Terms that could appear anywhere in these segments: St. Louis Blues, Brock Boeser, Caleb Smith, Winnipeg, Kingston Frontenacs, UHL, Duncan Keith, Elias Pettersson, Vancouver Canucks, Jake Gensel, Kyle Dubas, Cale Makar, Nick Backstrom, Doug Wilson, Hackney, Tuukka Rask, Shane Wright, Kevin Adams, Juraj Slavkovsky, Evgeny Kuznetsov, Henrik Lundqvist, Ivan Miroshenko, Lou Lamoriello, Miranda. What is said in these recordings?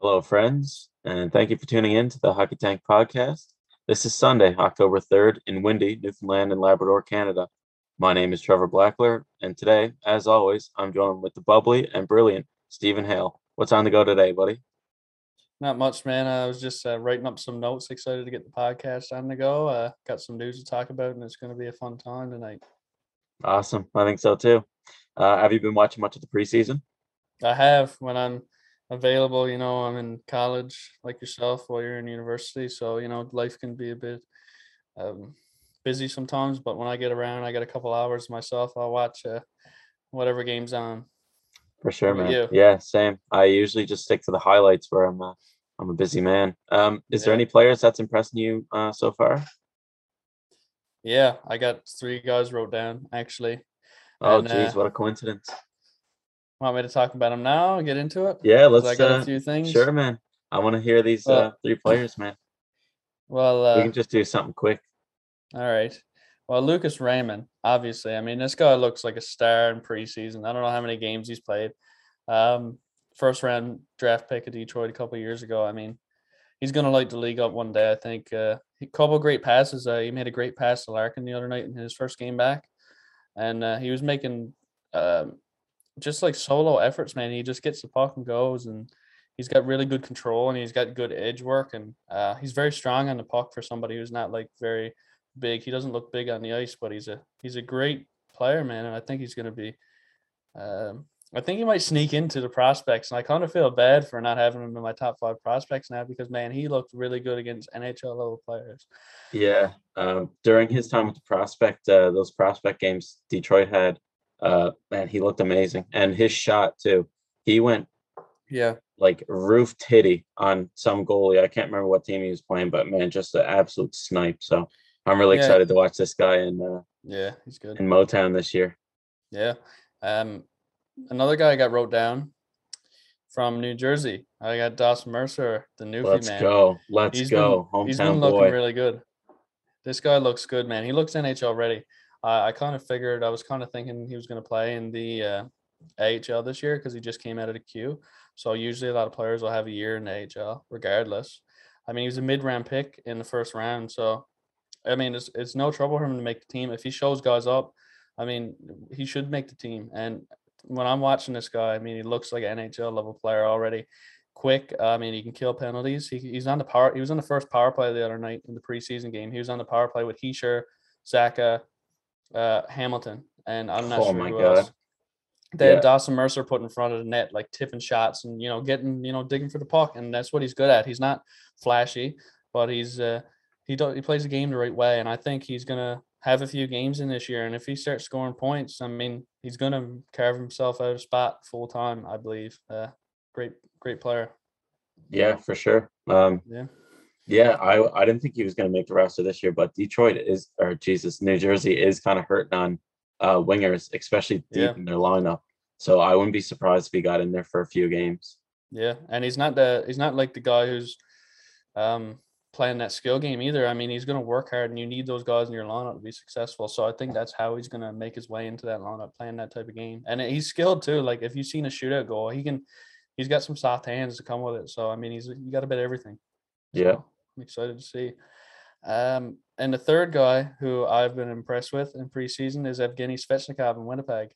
Hello, friends, and thank you for tuning in to the Hockey Tank podcast. This is Sunday, October 3rd in windy Newfoundland and Labrador, Canada. My name is Trevor Blackler, and today, as always, I'm joined with the bubbly and brilliant Stephen Hale. What's on the go today, buddy? Not much, man. I was just writing up some notes, excited to get the podcast on the go. Got some news to talk about, and it's going to be a fun time tonight. Awesome. I think so, too. Have you been watching much of the preseason? I have. When I'm available, you know, I'm in college like yourself while you're in university, so, you know, life can be a bit busy sometimes, but when I get around, I got a couple hours myself, I'll watch whatever game's on. For sure, man. You? Yeah, same. I usually just stick to the highlights where I'm a busy man. Is there any players that's impressing you so far? Yeah, I got three guys wrote down, actually. Oh, and, geez, what a coincidence. Want me to talk about them now and get into it? Yeah, let's. I got a few things. Sure, man. I want to hear these three players, man. Well, we can just do something quick. All right. Well, Lucas Raymond, obviously. I mean, this guy looks like a star in preseason. I don't know how many games he's played. First round draft pick of Detroit a couple of years ago. I mean, he's going to light the league up one day, I think. A couple great passes. He made a great pass to Larkin the other night in his first game back. And he was making just like solo efforts, man. He just gets the puck and goes, and he's got really good control, and he's got good edge work, and he's very strong on the puck for somebody who's not like very big. He doesn't look big on the ice, but he's a great player, man. And I think he's going to be I think he might sneak into the prospects, and I kind of feel bad for not having him in my top five prospects now, because, man, he looked really good against NHL level players. Yeah, during his time with the prospect, those prospect games Detroit had, man, he looked amazing. And his shot too. He went like roof titty on some goalie. I can't remember what team he was playing, but, man, just an absolute snipe. So I'm really excited to watch this guy in he's good in Motown this year. Yeah. Another guy I got wrote down from New Jersey. I got Dawson Mercer, the Newfie. Let's go. Hometown boy. He's been looking really good. This guy looks good, man. He looks NHL ready. I kind of figured, I was kind of thinking he was going to play in the AHL this year, because he just came out of the queue. So usually a lot of players will have a year in the AHL regardless. I mean, he was a mid-round pick in the first round. So, I mean, it's no trouble for him to make the team. If he shows guys up, I mean, he should make the team. And when I'm watching this guy, I mean, he looks like an NHL level player already. Quick. I mean, he can kill penalties. He's on the power. He was on the first power play the other night in the preseason game. He was on the power play with Heischer, Zaka, Hamilton, and I'm not sure who else. They had Dawson Mercer put in front of the net, like tipping shots and, you know, getting, you know, digging for the puck, and that's what he's good at. He's not flashy, but he's he plays the game the right way, and I think he's gonna have a few games in this year, and if he starts scoring points, I mean, he's gonna carve himself out of spot full time, I believe. Great player. Yeah, for sure. Yeah, I didn't think he was going to make the roster this year, but New Jersey is kind of hurting on wingers, especially deep in their lineup. So I wouldn't be surprised if he got in there for a few games. Yeah, and he's not like the guy who's playing that skill game either. I mean, he's going to work hard, and you need those guys in your lineup to be successful. So I think that's how he's going to make his way into that lineup, playing that type of game. And he's skilled too. Like, if you've seen a shootout goal, he's got some soft hands to come with it. So I mean, you got a bit of everything. So. Yeah. I'm excited to see. And the third guy who I've been impressed with in preseason is Evgeny Svechnikov in Winnipeg.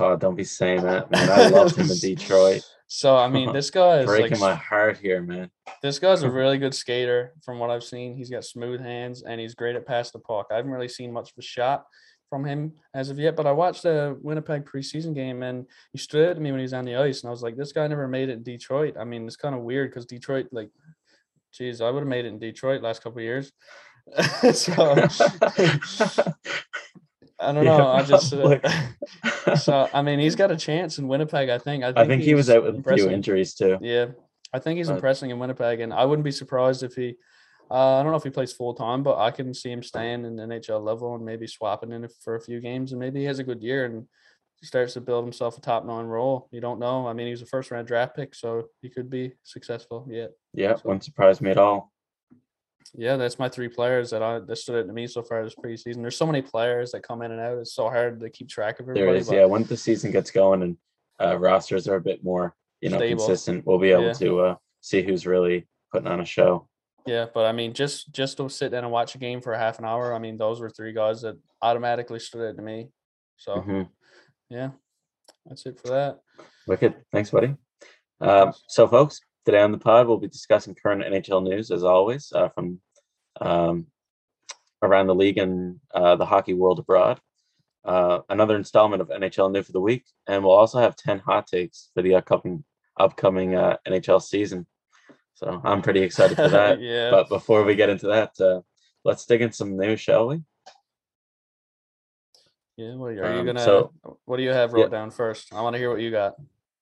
Oh, don't be saying that, man. I loved him in Detroit. So, I mean, this guy is breaking my heart here, man. This guy's a really good skater from what I've seen. He's got smooth hands, and he's great at pass the puck. I haven't really seen much of a shot from him as of yet, but I watched the Winnipeg preseason game, and he stood at me when he was on the ice, and I was like, this guy never made it in Detroit. I mean, it's kind of weird because Detroit, like, geez, I would have made it in Detroit last couple of years. So I don't know. I just so I mean, he's got a chance in Winnipeg. I think he was out with a few injuries too. Yeah, I think he's impressing in Winnipeg, and I wouldn't be surprised if he. I don't know if he plays full time, but I can see him staying in the NHL level and maybe swapping in for a few games, and maybe he has a good year and starts to build himself a top 9 role. You don't know. I mean, he was a first round draft pick, so he could be successful. Yeah, so, wouldn't surprise me at all. Yeah, that's my three players that stood out to me so far this preseason. There's so many players that come in and out. It's so hard to keep track of everybody. There is, yeah. Once the season gets going and rosters are a bit more, you know, stable, consistent, we'll be able to see who's really putting on a show. Yeah, but I mean, just to sit down and watch a game for a half an hour, I mean, those were three guys that automatically stood out to me. So, yeah, that's it for that. Wicked. Thanks, buddy. So, folks, today on the pod, we'll be discussing current NHL news, as always, from around the league and the hockey world abroad. Another installment of NHL New for the Week, and we'll also have 10 hot takes for the upcoming NHL season. So I'm pretty excited for that. Yeah. But before we get into that, let's dig in some news, shall we? Yeah. What are you gonna? So, what do you have wrote down first? I want to hear what you got.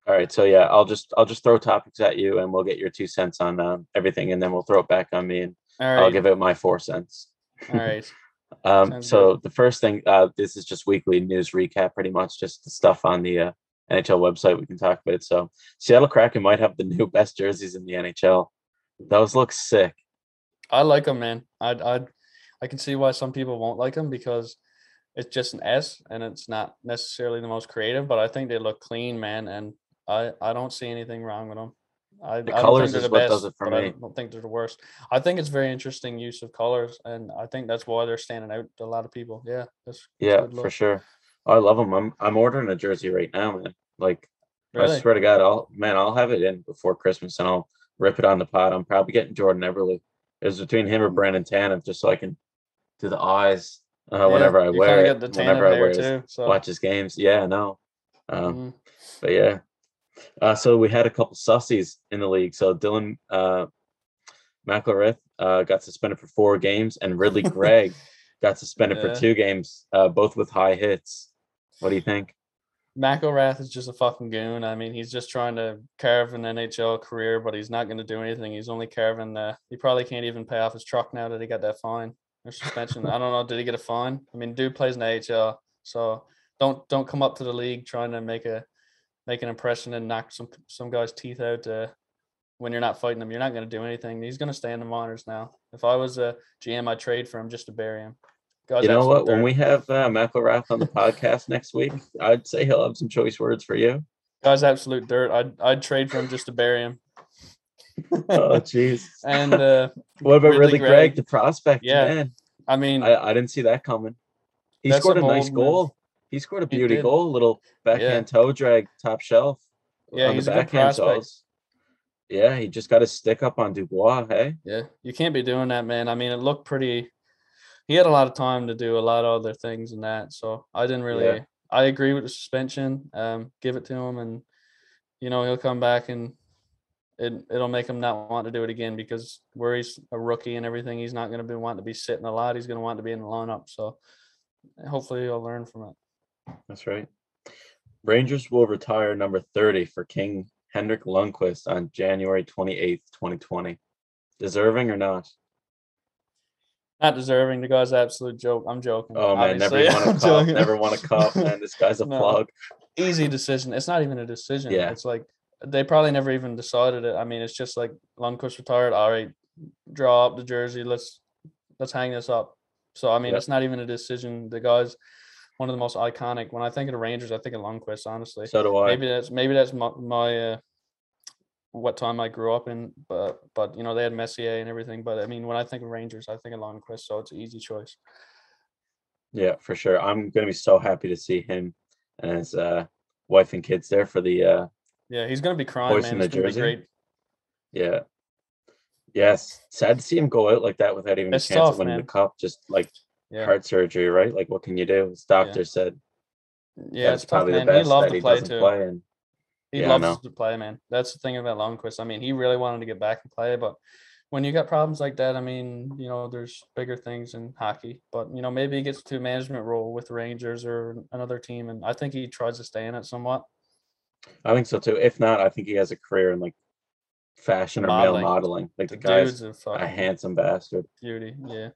All right. So yeah, I'll just throw topics at you, and we'll get your 2 cents on everything, and then we'll throw it back on me, and I'll give it my 4 cents. All right. So the first thing, this is just weekly news recap, pretty much just the stuff on the NHL website. We can talk about it. So Seattle Kraken might have the new best jerseys in the NHL. Those look sick. I like them, man. I can see why some people won't like them, because it's just an S and it's not necessarily the most creative, but I think they look clean, man. And I don't see anything wrong with them. The colors is what does it for me. I don't think they're the worst. I think it's very interesting use of colors, and I think that's why they're standing out to a lot of people. Yeah, that's for sure. I love them. I'm ordering a jersey right now, man. Like, really? I swear to God, I'll have it in before Christmas, and I'll rip it on the pod. I'm probably getting Jordan Eberle. It was between him or Brandon Tanev, just so I can do the eyes whenever I wear it. Whenever I wear it, watch his games. Yeah, no. But yeah. So we had a couple sussies in the league. So Dylan McIlrath got suspended for 4 games, and Ridley Gregg got suspended for 2 games, both with high hits. What do you think? McIlrath is just a fucking goon. I mean, he's just trying to carve an NHL career, but he's not going to do anything. He's only carving the – he probably can't even pay off his truck now that he got that fine or suspension. I don't know. Did he get a fine? I mean, dude plays in the AHL, so don't come up to the league trying to make an impression and knock some guy's teeth out when you're not fighting them. You're not going to do anything. He's going to stay in the minors now. If I was a GM, I'd trade for him just to bury him. God's you know what? Dirt. When we have McElrath on the podcast next week, I'd say he'll have some choice words for you. Guy's absolute dirt. I'd trade for him just to bury him. Oh, jeez. And what about Ridley Gregg, the prospect? Yeah. Man. I mean. I didn't see that coming. He scored a nice goal. Man. He scored a beauty goal, little backhand toe drag, top shelf. Yeah, he's a good prospect. Yeah, he just got his stick up on Dubois, hey? Yeah, you can't be doing that, man. I mean, it looked pretty – he had a lot of time to do a lot of other things and that, so I didn't really I agree with the suspension. Give it to him, and, you know, he'll come back, and it'll make him not want to do it again, because where he's a rookie and everything, he's not going to be wanting to be sitting a lot. He's going to want to be in the lineup, so hopefully he'll learn from it. That's right. Rangers will retire number 30 for King Henrik Lundqvist on January 28th, 2020. Deserving or not? Not deserving. The guy's an absolute joke. I'm joking. Oh, man. Obviously. Never want to cop, man. This guy's a flog. Easy decision. It's not even a decision. Yeah. It's like they probably never even decided it. I mean, it's just like Lundqvist retired. All right, draw up the jersey. Let's hang this up. So, I mean, it's not even a decision. The guy's one of the most iconic. When I think of the Rangers, I think of Lundqvist, honestly. So do I. Maybe that's my what time I grew up in. But you know, they had Messier and everything. But I mean, when I think of Rangers, I think of Lundqvist. So it's an easy choice. Yeah, for sure. I'm gonna be so happy to see him and his wife and kids there for the. Yeah, he's gonna be crying, man. It's gonna be great. Yeah. Yes, sad to see him go out like that without even a chance of winning the cup. Just like. Yeah. Heart surgery, right? Like, what can you do? His doctor said, "Yeah, it's probably tough, the best." He loved to play too. He loves to play, man. That's the thing about Lundqvist. I mean, he really wanted to get back and play, but when you got problems like that, I mean, you know, there's bigger things in hockey. But you know, maybe he gets to a management role with Rangers or another team, and I think he tries to stay in it somewhat. I think so too. If not, I think he has a career in like fashion or male modeling. Like the guy's a handsome bastard. Beauty, yeah.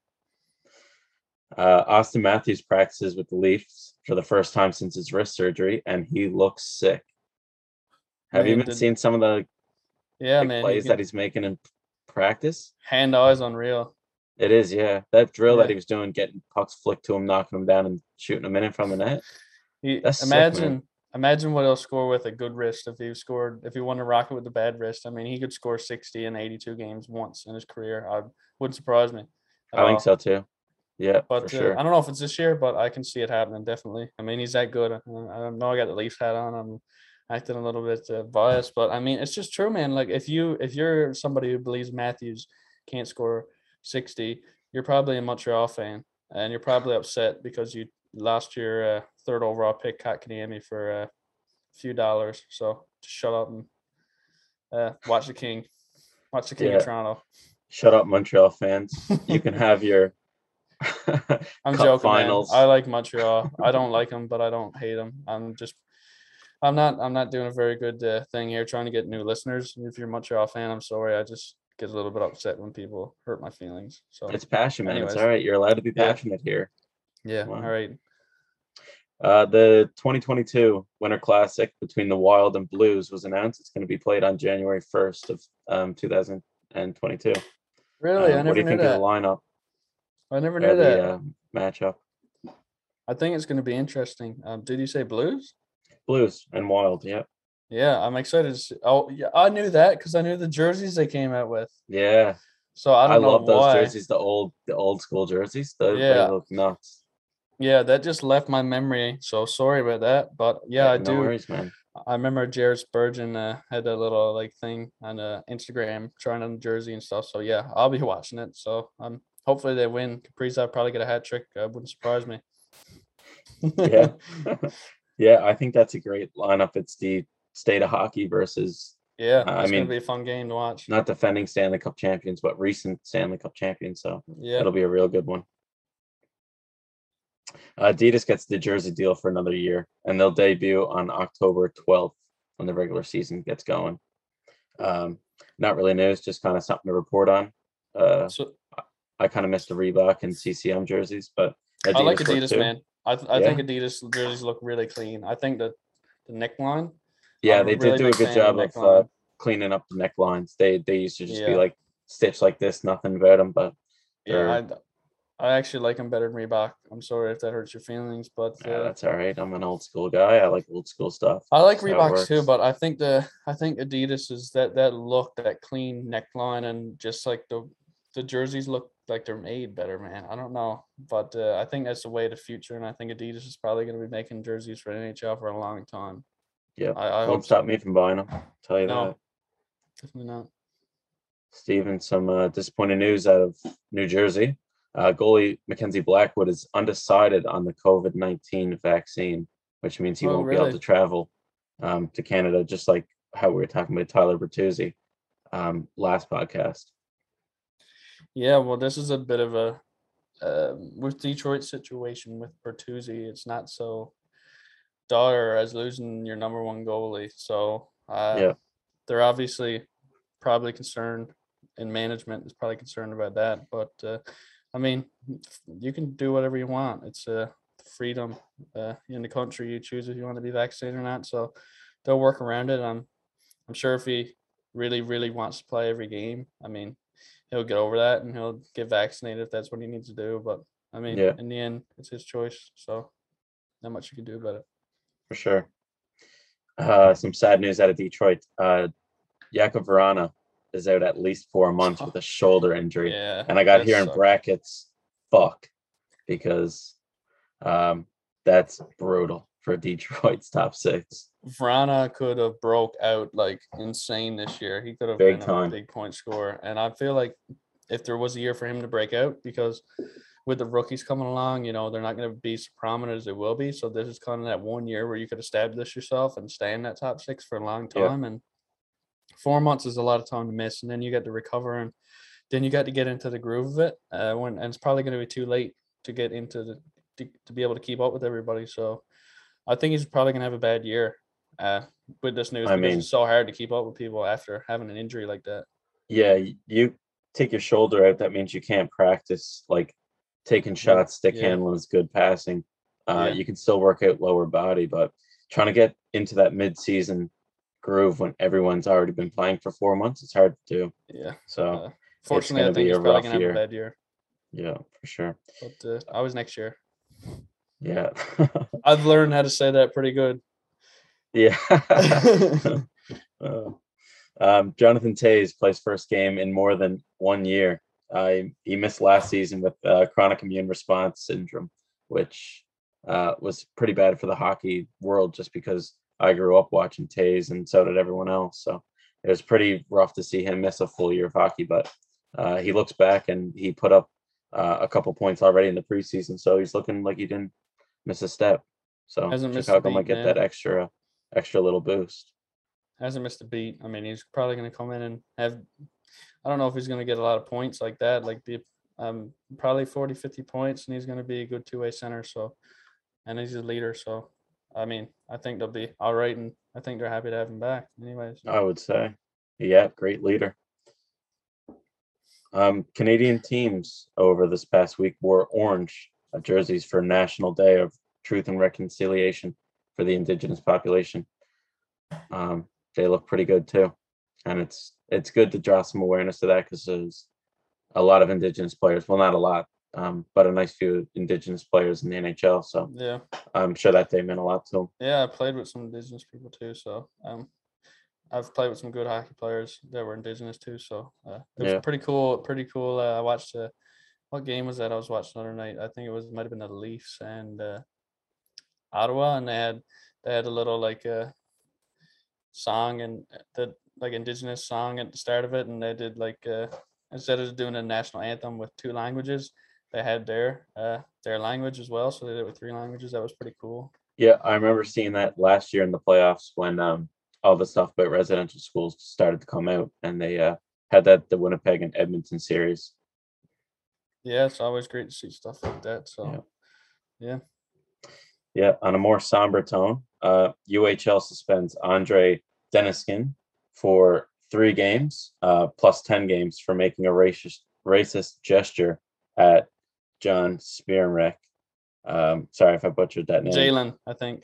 Austin Matthews practices with the Leafs for the first time since his wrist surgery, and he looks sick. Have you even seen some of the plays that he's making in practice? Hand-eyes unreal. It is, yeah. That drill that he was doing, getting pucks flicked to him, knocking him down, and shooting him in from the net. Imagine Imagine what he'll score with a good wrist if he wanted to rock it with a bad wrist. I mean, he could score 60 in 82 games once in his career. I wouldn't surprise me. I think so too. Yeah, but for sure. I don't know if it's this year, but I can see it happening definitely. I mean, he's that good. I know I got the Leafs hat on. I'm acting a little bit biased, but I mean, it's just true, man. Like if you're somebody who believes Matthews can't score 60, you're probably a Montreal fan, and you're probably upset because you lost your third overall pick, Kotkaniemi, for a few dollars. So just shut up and watch the King of Toronto. Shut up, Montreal fans. You can have your. I'm joking, man. I like Montreal. I don't like them, but I don't hate them. I'm not doing a very good thing here, trying to get new listeners. If you're a Montreal fan, I'm sorry. I just get a little bit upset when people hurt my feelings. So it's passionate. Anyways. It's all right. You're allowed to be passionate here. Yeah. Wow. All right. The 2022 Winter Classic between the Wild and Blues was announced. It's going to be played on January 1st of 2022. Really? I never knew that. What do you think of the lineup? I never knew that. Matchup. I think it's going to be interesting. Did you say Blues? Blues and Wild, yeah. Yeah, I'm excited to see. Oh, yeah, I knew that because I knew the jerseys they came out with. Yeah. So I love those jerseys, the old school jerseys. They look nuts. Yeah, that just left my memory. So sorry about that, but yeah I do. No worries, man. I remember Jared Spurgeon had a little thing on Instagram trying on the jersey and stuff. So yeah, I'll be watching it. So hopefully they win. Kaprizov probably get a hat trick. Wouldn't surprise me. Yeah. Yeah, I think that's a great lineup. It's the state of hockey versus. Yeah, it's going to be a fun game to watch. Not defending Stanley Cup champions, but recent Stanley Cup champions. So it'll be a real good one. Adidas gets the jersey deal for another year, and they'll debut on October 12th when the regular season gets going. Not really news, just kind of something to report on. I kind of missed the Reebok and CCM jerseys, but Adidas I like Adidas, man. I think Adidas jerseys look really clean. I think the neckline. Yeah, they did do a good job of cleaning up the necklines. They used to just be stitched like this, nothing about them. But I actually like them better than Reebok. I'm sorry if that hurts your feelings, but that's all right. I'm an old school guy. I like old school stuff. I like Reeboks too, but I think Adidas is that look, that clean neckline, and just like the jerseys look like they're made better, man. I don't know, but I think that's the way of the future, and I think Adidas is probably going to be making jerseys for the NHL for a long time. Yeah, I won't stop me from buying them. Tell you that. Definitely not. Steven, some disappointing news out of New Jersey. Goalie Mackenzie Blackwood is undecided on the COVID-19 vaccine, which means he won't be able to travel to Canada, just like how we were talking about Tyler Bertuzzi last podcast. Yeah, well, this is a bit of a with Detroit's situation with Bertuzzi, it's not so dire as losing your number one goalie. So they're obviously probably concerned, and management is probably concerned about that. But I mean, you can do whatever you want. It's freedom in the country. You choose if you want to be vaccinated or not. So they'll work around it. I'm sure if he really, really wants to play every game, I mean, he'll get over that and he'll get vaccinated if that's what he needs to do. But I mean, in the end, it's his choice. So not much you can do about it. For sure. Some sad news out of Detroit. Jakub Vrána is out at least 4 months with a shoulder injury. Yeah, and I got here in brackets, fuck, because that's brutal for Detroit's top six. Vrana could have broke out like insane this year. He could have been a big point scorer. And I feel like if there was a year for him to break out, because with the rookies coming along, you know, they're not going to be so prominent as they will be. So this is kind of that one year where you could establish yourself and stay in that top six for a long time. Yeah. And 4 months is a lot of time to miss. And then you got to recover, and then you got to get into the groove of it. And it's probably going to be too late to get into to be able to keep up with everybody. So I think he's probably going to have a bad year with this news. I mean, it's so hard to keep up with people after having an injury like that. Yeah, you take your shoulder out. That means you can't practice like taking shots, stick handling is good passing. You can still work out lower body, but trying to get into that mid-season groove when everyone's already been playing for 4 months, it's hard to do. Yeah. So fortunately, I think he's probably going to have a bad year. Yeah, for sure. But I was next year. Yeah. I've learned how to say that pretty good. Yeah. Jonathan Toews plays first game in more than 1 year. He missed last season with chronic immune response syndrome, which was pretty bad for the hockey world, just because I grew up watching Toews and so did everyone else. So it was pretty rough to see him miss a full year of hockey, but he looks back and he put up a couple points already in the preseason. So he's looking like he didn't miss a step. So Chicago might get that extra little boost. Hasn't missed a beat. I mean, he's probably going to come in and have, I don't know if he's going to get a lot of points like that, like the probably 40, 50 points, and he's going to be a good two-way center. So, and he's a leader. So, I mean, I think they'll be all right, and I think they're happy to have him back anyways. I would say, yeah, great leader. Canadian teams over this past week wore orange jerseys for National Day of Truth and Reconciliation for the Indigenous population. They look pretty good too, and it's good to draw some awareness to that, because there's a lot of Indigenous players. Well, not a lot, but a nice few Indigenous players in the NHL. So yeah, I'm sure that day meant a lot to them. Yeah, I played with some Indigenous people too. So I've played with some good hockey players that were Indigenous too. So it was pretty cool. I watched what game was that I was watching the other night? I think it was might have been the Leafs and Ottawa, and they had a little like song, and the like Indigenous song at the start of it, and they did like instead of doing a national anthem with two languages, they had their language as well, so they did it with three languages. That was pretty cool. Yeah, I remember seeing that last year in the playoffs when all the stuff about residential schools started to come out, and they had that the Winnipeg and Edmonton series. Yeah, it's always great to see stuff like that. So yeah, on a more somber tone, UHL suspends Andre Deniskin for 3 games, plus 10 games for making a racist gesture at John Smereck. Sorry if I butchered that name. Jalen, I think.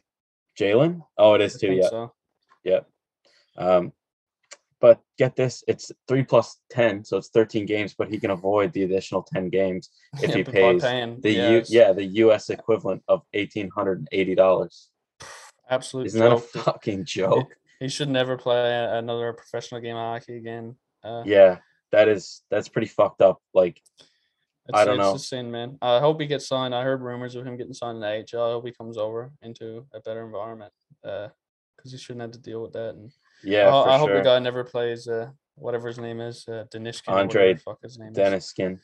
Jalen? Oh, it is too, yeah. So. Yep. But get this, it's 3 plus 10, so it's 13 games, but he can avoid the additional 10 games if he pays the U.S. equivalent of $1,880. Absolutely. Isn't joke. That a fucking joke? He should never play another professional game of hockey again. That's pretty fucked up. Like, I don't know. It's a sin, man. I hope he gets signed. I heard rumors of him getting signed in the AHL. I hope he comes over into a better environment because he shouldn't have to deal with that. And I hope the guy never plays whatever his name is, Denishkin. Andre Deniskin.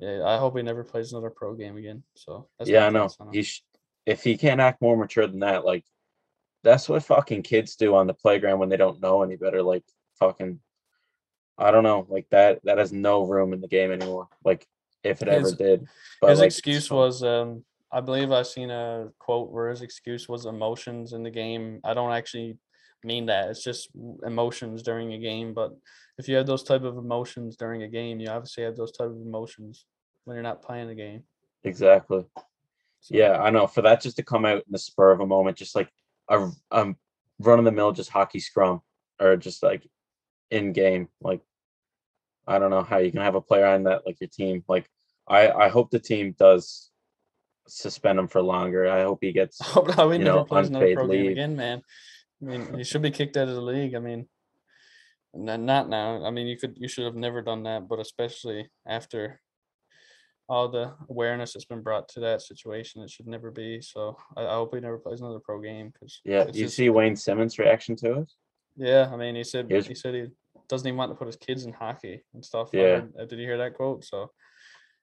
Yeah, I hope he never plays another pro game again. So that's I know. If he can't act more mature than that, like that's what fucking kids do on the playground when they don't know any better. Like fucking, I don't know. Like that has no room in the game anymore. Like if it ever did. But his excuse was, I believe I seen a quote where his excuse was emotions in the game. I don't actually mean that. It's just emotions during a game. But if you have those type of emotions during a game, you obviously have those type of emotions when you're not playing the game. Exactly. So, yeah, I know. For that just to come out in the spur of a moment, just like a run-of-the-mill just hockey scrum or just like in-game, like I don't know how you can have a player on that, like your team. Like I hope the team does suspend him for longer. I hope he gets unpaid leave again, man. I mean, he should be kicked out of the league. I mean, not now. I mean, you should have never done that, but especially after all the awareness that's been brought to that situation, it should never be. So I hope he never plays another pro game. Because see Wayne Simmons' reaction to it? Yeah, I mean, he said he doesn't even want to put his kids in hockey and stuff. Yeah. Did you hear that quote? So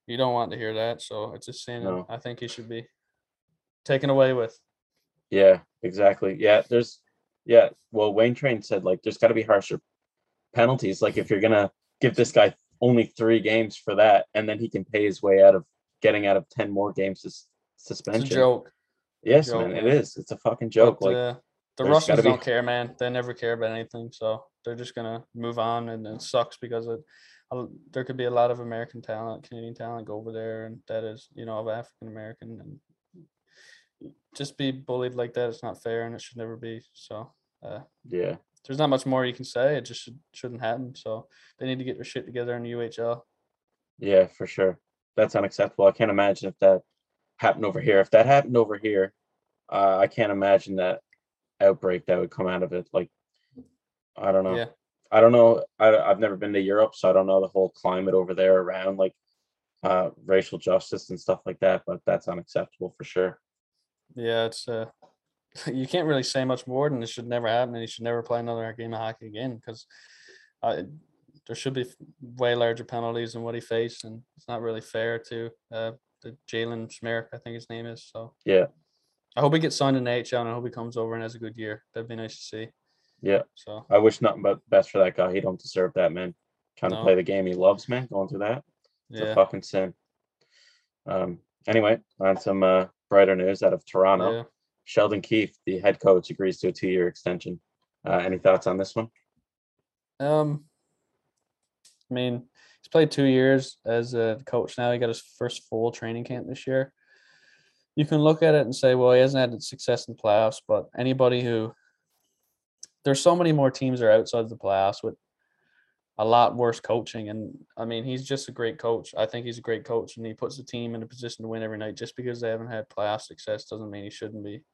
you don't want to hear that. So it's a sin. No. I think he should be taken away with. Yeah, exactly. Yeah, well, Wayne Train said, like, there's got to be harsher penalties. Like, if you're going to give this guy only 3 games for that, and then he can pay his way out of getting out of 10 more games suspension. It's a joke. Yes, man, it is. It's a fucking joke. But, like the Russians don't care, man. They never care about anything, so they're just gonna move on, and it sucks because there could be a lot of American talent, Canadian talent, go over there, and that is, of African American, and just be bullied like that. It's not fair, and it should never be. So, yeah. There's not much more you can say. It just shouldn't happen. So they need to get their shit together in the UHL. Yeah, for sure. That's unacceptable. I can't imagine if that happened over here. I can't imagine that outbreak that would come out of it. Like, I don't know. Yeah. I don't know. I've never been to Europe, so I don't know the whole climate over there around like racial justice and stuff like that, but that's unacceptable for sure. Yeah, it's you can't really say much more than it should never happen, and you should never play another game of hockey again, because there should be way larger penalties than what he faced, and it's not really fair to the Jalen Smereck, I think his name is. So yeah, I hope he gets signed in the OHL, and I hope he comes over and has a good year. That'd be nice to see. Yeah, so I wish nothing but best for that guy. He don't deserve that, man. Trying to play the game he loves, man. Going through that, it's a fucking sin. Anyway, on some brighter news out of Toronto, Sheldon Keefe, the head coach, agrees to a 2-year extension. Any thoughts on this one? I mean, he's played 2 years as a coach now. He got his first full training camp this year. You can look at it and say, well, he hasn't had success in the playoffs, but anybody who – there's so many more teams that are outside of the playoffs with a lot worse coaching. And, I mean, he's just a great coach. I think he's a great coach, and he puts the team in a position to win every night. Just because they haven't had playoff success doesn't mean he shouldn't be.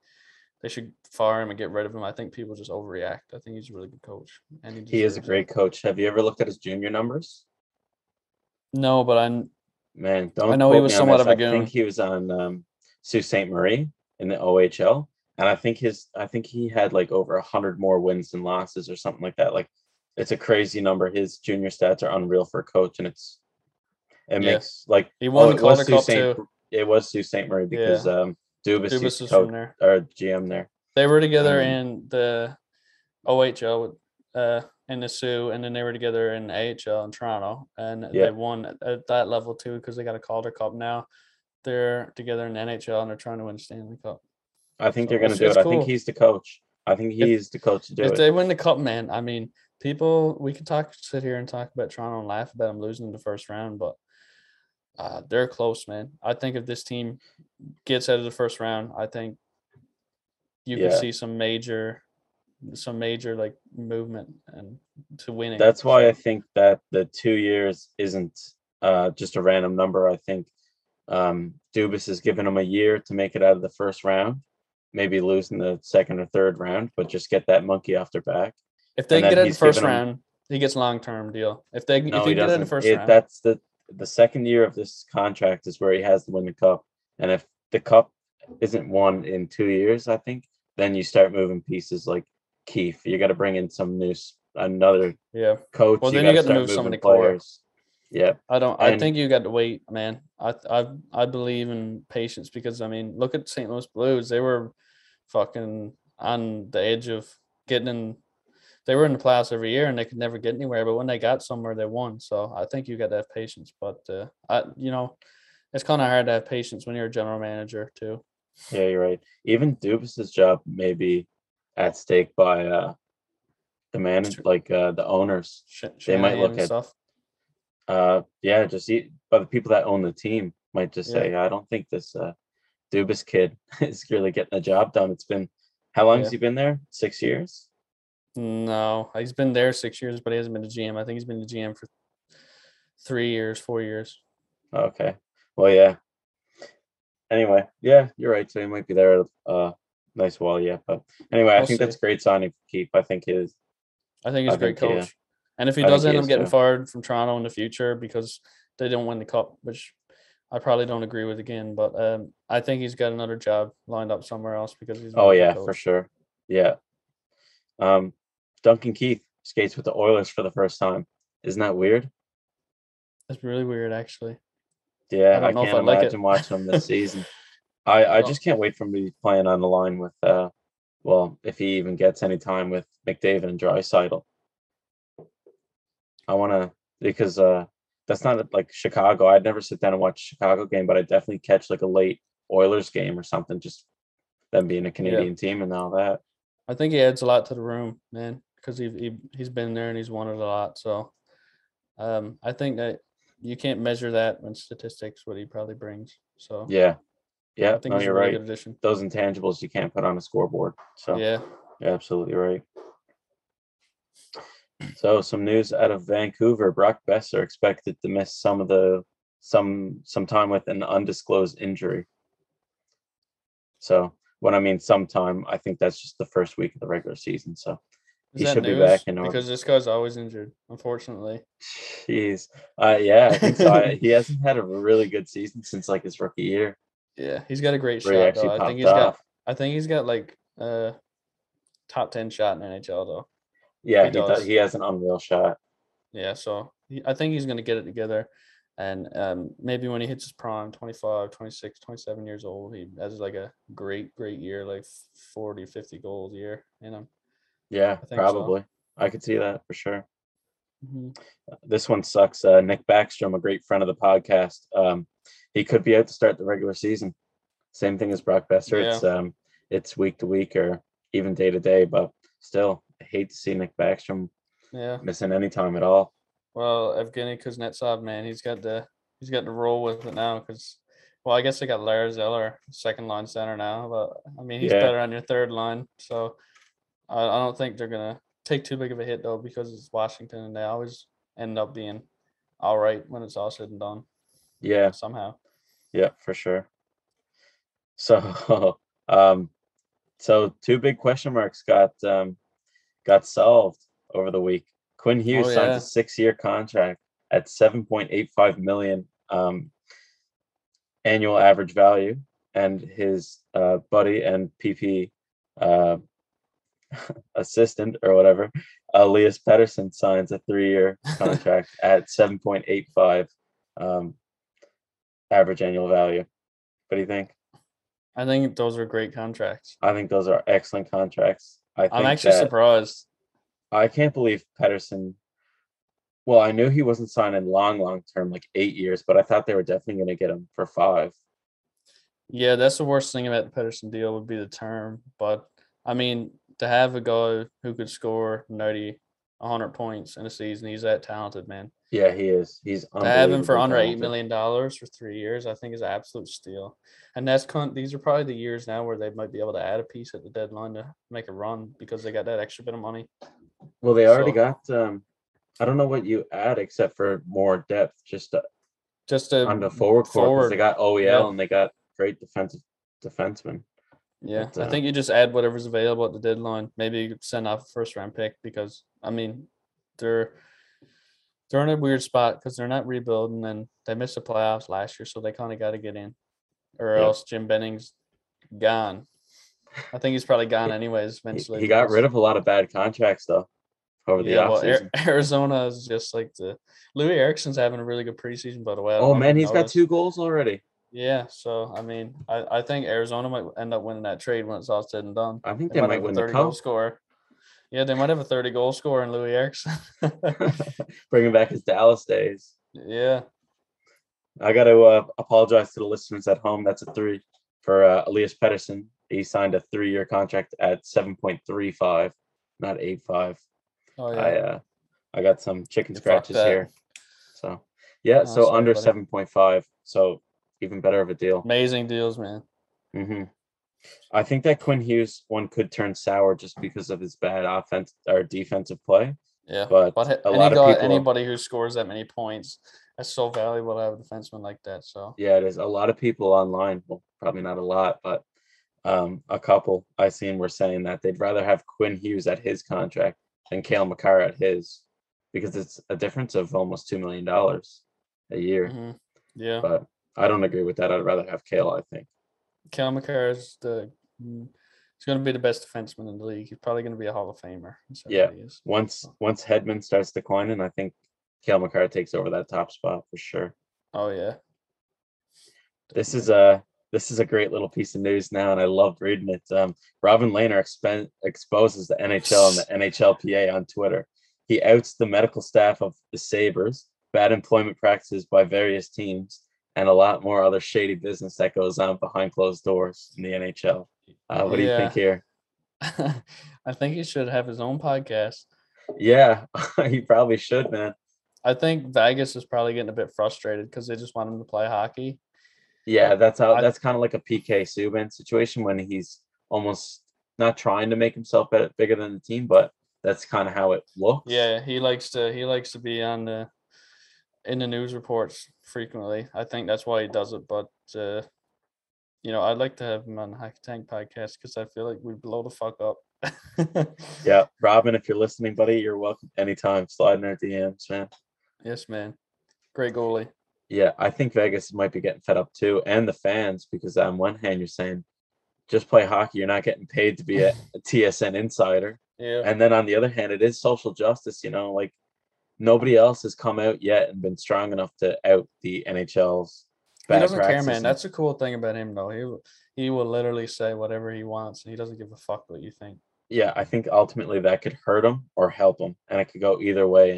They should fire him and get rid of him. I think people just overreact. I think he's a really good coach. And he is a great coach. Have you ever looked at his junior numbers? No, but I know he was somewhat of a goon. I think he was on Sault Ste. Marie in the OHL, and I think he had like over 100 more wins than losses or something like that. Like, it's a crazy number. His junior stats are unreal for a coach, and it makes like he won the Calder Cup too. It was Sault Ste. Marie because Dubas used to coach, there. Or GM there. They were together in the OHL in the Sioux, and then they were together in AHL in Toronto, and they won at that level too because they got a Calder Cup now. They're together in the NHL, and they're trying to win the Stanley Cup. I think they're going to do it. Cool. I think he's the coach. I think he's the coach to do it. If they win the Cup, man, I mean, people, we could sit here and talk about Toronto and laugh about them losing in the first round, but they're close, man. I think if this team gets out of the first round, I think you can see some major like movement and to winning. That's why I think that the 2 years isn't just a random number. I think Dubas has given him a year to make it out of the first round, maybe lose in the second or third round, but just get that monkey off their back. If they get in the first round, he gets long-term deal. If he gets in the first round, that's the second year of this contract is where he has to win the cup. And if the cup isn't won in 2 years, I think, then you start moving pieces like Keefe. You got to bring in some another coach. Well, then you got to move some of the players. Yeah, I think you got to wait, man. I believe in patience because, I mean, look at St. Louis Blues. They were fucking on the edge of getting in. They were in the playoffs every year and they could never get anywhere, but when they got somewhere, they won. So I think you got to have patience, but it's kind of hard to have patience when you're a general manager too. Yeah, you're right. Even Dubas's job may be at stake by the manager, like the owners. They might look at stuff. By the people that own the team might just say, I don't think this Dubas kid is really getting the job done. It's been how long has he been there? 6 years. No, he's been there 6 years, but he hasn't been the GM. I think he's been the GM for 3 years, 4 years. Okay. Well, yeah. Anyway, yeah, you're right. So he might be there a nice while yet. But anyway, I think that's great signing for Keefe. I think it is. I think he's a great coach. Yeah. And if he does end up getting fired from Toronto in the future because they don't win the cup, which I probably don't agree with again, but I think he's got another job lined up somewhere else because he's. Oh, yeah, for sure. Yeah. Duncan Keith skates with the Oilers for the first time. Isn't that weird? That's really weird, actually. Yeah, I can't imagine watching him this season. I just can't wait for him to be playing on the line with, if he even gets any time with McDavid and Draisaitl. I want to, because that's not like Chicago. I'd never sit down and watch a Chicago game, but I definitely catch like a late Oilers game or something, just them being a Canadian team and all that. I think he adds a lot to the room, man, because he's been there and he's won it a lot. So I think that you can't measure that in statistics, what he probably brings. So yeah, I think he's a really good addition. Those intangibles you can't put on a scoreboard. So yeah, you're absolutely right. So some news out of Vancouver: Brock Boeser expected to miss some time with an undisclosed injury. So. When I mean sometime, I think that's just the first week of the regular season. So he should be back in August. Because this guy's always injured, unfortunately. Jeez. Yeah, I think so. He hasn't had a really good season since like his rookie year. Yeah, he's got a great shot, though. I think he's got like top 10 shot in NHL, though. Yeah, he has an unreal shot. Yeah, so I think he's going to get it together. And maybe when he hits his prime, 25, 26, 27 years old, he has like a great, great year, like 40, 50 goals a year in him. Yeah, probably. So. I could see that for sure. Mm-hmm. This one sucks. Nick Backstrom, a great friend of the podcast. He could be out to start the regular season. Same thing as Brock Boeser. Yeah. It's week to week or even day to day, but still, I hate to see Nick Backstrom missing any time at all. Well, Evgeny Kuznetsov, man, he's got to roll with it now because, well, I guess they got Lars Eller, second line center now, but I mean he's better on your third line, so I don't think they're gonna take too big of a hit though because it's Washington and they always end up being all right when it's all said and done. Yeah, somehow. Yeah, for sure. So, so two big question marks got solved over the week. Quinn Hughes signs a 6-year contract at $7.85 million annual average value, and his buddy and PP assistant or whatever, Elias Pettersson, signs a 3-year contract at $7.85 average annual value. What do you think? I think those are great contracts. I think those are excellent contracts. I'm actually surprised. I can't believe Pettersson. Well, I knew he wasn't signing long term, like 8 years, but I thought they were definitely going to get him for 5. Yeah, that's the worst thing about the Pettersson deal would be the term. But, I mean, to have a guy who could score 90, 100 points in a season, he's that talented, man. Yeah, he is. He's unbelievable. To have him for under $8 million for 3 years, I think is an absolute steal. And that's these are probably the years now where they might be able to add a piece at the deadline to make a run because they got that extra bit of money. Well, they already got. I don't know what you add except for more depth, just on the forward. Because they got OEL and they got great defensemen. Yeah, but I think you just add whatever's available at the deadline. Maybe you could send off a first-round pick because I mean, they're in a weird spot because they're not rebuilding and they missed the playoffs last year, so they kind of got to get in, or else Jim Benning's gone. I think he's probably gone anyways. Eventually, he got rid of a lot of bad contracts though over the offseason. Arizona is just like Louis Erickson's having a really good preseason, by the way. Oh man, he's got 2 goals already. Yeah, so I mean, I think Arizona might end up winning that trade when it's all said and done. I think they might win the Cup. Goal scorer. Yeah, they might have a 30 goal scorer in Louis Erickson. Bringing back his Dallas days. Yeah, I got to apologize to the listeners at home. That's a 3 for Elias Pettersson. He signed a 3-year contract at 7.35, not 8.5. Oh yeah. I got some chicken scratches here. So yeah, under 7.5. So even better of a deal. Amazing deals, man. Mm-hmm. I think that Quinn Hughes one could turn sour just because of his bad offense or defensive play. Yeah, but anybody who scores that many points, that's so valuable to have a defenseman like that. So yeah, it is. A lot of people online, well, probably not a lot, but. A couple I seen were saying that they'd rather have Quinn Hughes at his contract than Cale Makar at his because it's a difference of almost $2 million a year. Mm-hmm. Yeah. But I don't agree with that. I'd rather have Cale, I think. Cale Makar he's going to be the best defenseman in the league. He's probably going to be a Hall of Famer. Yeah. Once Hedman starts declining, I think Cale Makar takes over that top spot for sure. Oh, yeah. This is a great little piece of news now, and I loved reading it. Robin Lehner exposes the NHL and the NHLPA on Twitter. He outs the medical staff of the Sabres, bad employment practices by various teams, and a lot more other shady business that goes on behind closed doors in the NHL. What do you think here? I think he should have his own podcast. Yeah, he probably should, man. I think Vegas is probably getting a bit frustrated because they just want him to play hockey. Yeah, that's kind of like a PK Subban situation when he's almost not trying to make himself bigger than the team, but that's kind of how it looks. Yeah, he likes to be on in the news reports frequently. I think that's why he does it, but you know, I'd like to have him on Hockey Tank Podcast because I feel like we'd blow the fuck up. Yeah, Robin, if you're listening, buddy, you're welcome anytime. Sliding our DMs, man. Yes, man. Great goalie. Yeah, I think Vegas might be getting fed up too, and the fans, because on one hand you're saying just play hockey, you're not getting paid to be a TSN insider. Yeah. And then on the other hand, it is social justice, you know, like nobody else has come out yet and been strong enough to out the NHL's bad practices. He doesn't care, man. That's a cool thing about him, though. He will literally say whatever he wants. He doesn't give a fuck what you think. Yeah, I think ultimately that could hurt him or help him, and it could go either way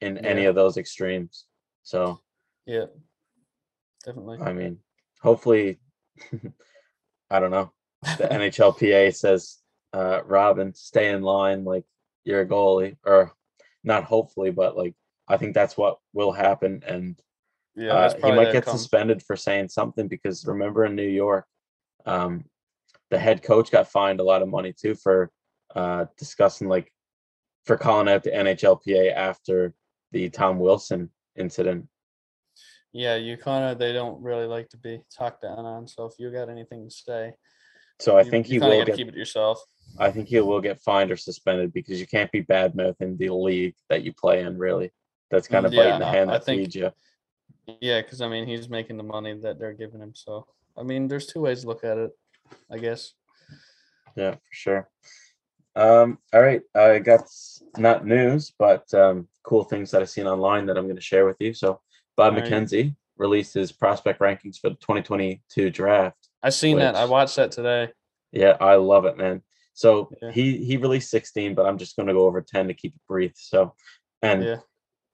in any of those extremes. So, yeah, definitely. I mean, hopefully, I don't know. The NHLPA says, Robin, stay in line like you're a goalie, or not hopefully, but like I think that's what will happen. And yeah, he might get suspended for saying something, because remember in New York, the head coach got fined a lot of money too for discussing, like, for calling out the NHLPA after the Tom Wilson incident. Yeah, you kind of, they don't really like to be talked down on. So if you got anything to say, so I think you will keep it yourself. I think he will get fined or suspended, because you can't be bad mouthing the league that you play in. Really, that's kind of biting the hand that feeds you. Yeah, because I mean, he's making the money that they're giving him. So I mean, there's two ways to look at it, I guess. Yeah, for sure. All right, I got not news, but cool things that I've seen online that I'm going to share with you. So Bob McKenzie released his prospect rankings for the 2022 draft. I seen that. I watched that today. Yeah, I love it, man. So he released 16, but I'm just going to go over 10 to keep it brief. So, and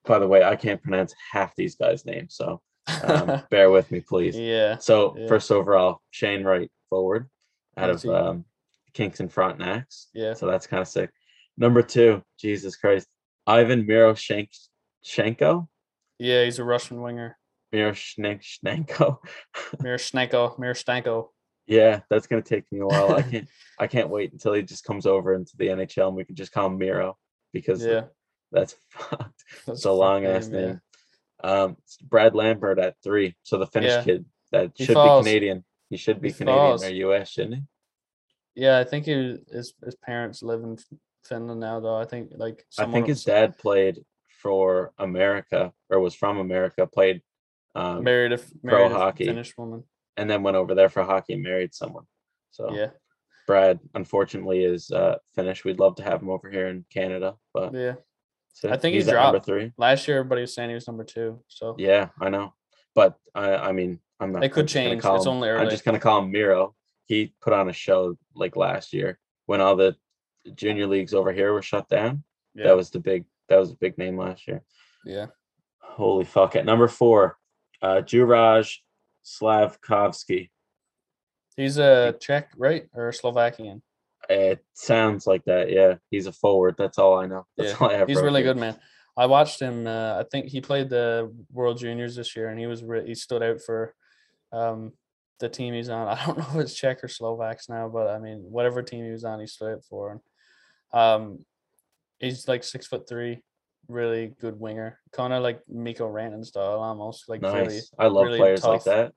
by the way, I can't pronounce half these guys' names, so bear with me, please. Yeah. So first overall, Shane Wright, forward, out of Kingston Frontenacs. Yeah. So that's kind of sick. Number two, Jesus Christ, Ivan Miroshenko. Yeah, he's a Russian winger. Miroshenko. Yeah, that's gonna take me a while. I can't wait until he just comes over into the NHL and we can just call him Miro, because that's fucked. That's a long ass name. Yeah. Brad Lambert at 3. So the Finnish kid that should be Canadian. He should be Canadian or US, shouldn't he? Yeah, I think his parents live in Finland now, though. I think his dad played for America, or was from America, played married pro hockey, a Finnish woman, and then went over there for hockey and married someone. So yeah, Brad, unfortunately, is Finnish. We'd love to have him over here in Canada, but yeah, so I think he dropped number 3 last year. Everybody was saying he was number 2. So yeah, I know, but I mean, I'm not. It could change. It's only early. I'm just gonna call him Miro. He put on a show like last year when all the junior leagues over here were shut down. Yeah. That was a big name last year. Yeah. Holy fuck! At number 4, Juraj Slavkovsky. He's a Czech, right? Or a Slovakian? It sounds like that. Yeah, he's a forward. That's all I know. That's all I have. He's really good, man. I watched him. I think he played the World Juniors this year, and he stood out for the team he's on. I don't know if it's Czech or Slovaks now, but I mean, whatever team he was on, he stood out for. He's like 6'3", really good winger, kind of like Mikko Rantanen style, almost like nice. Really, I love really players tough, like that.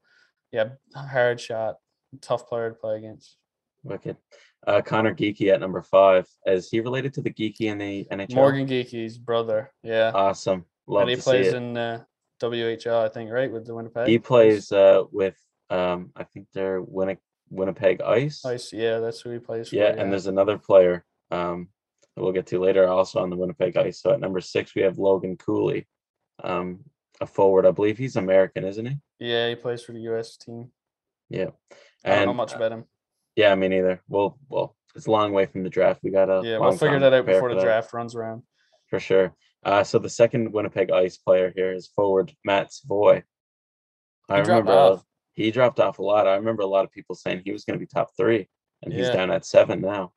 Yeah, hard shot, tough player to play against. Wicked. Connor Geekie at number 5. Is he related to the Geekie in the NHL? Morgan Geekie's brother. Yeah. Awesome. Love and he to plays see it. In WHL, I think, right, with the Winnipeg. He plays with I think they're Winnipeg Ice. Ice, yeah, that's who he plays for. Yeah, and there's another player that we'll get to later, also on the Winnipeg Ice. So at number 6, we have Logan Cooley, a forward. I believe he's American, isn't he? Yeah, he plays for the U.S. team. Yeah. I don't know much about him. Yeah, me neither. Well, it's a long way from the draft. We got a we'll figure that out before the draft runs around. For sure. So the second Winnipeg Ice player here is forward Matt Savoy. He dropped off a lot. I remember a lot of people saying he was going to be top 3, and he's down at 7 now.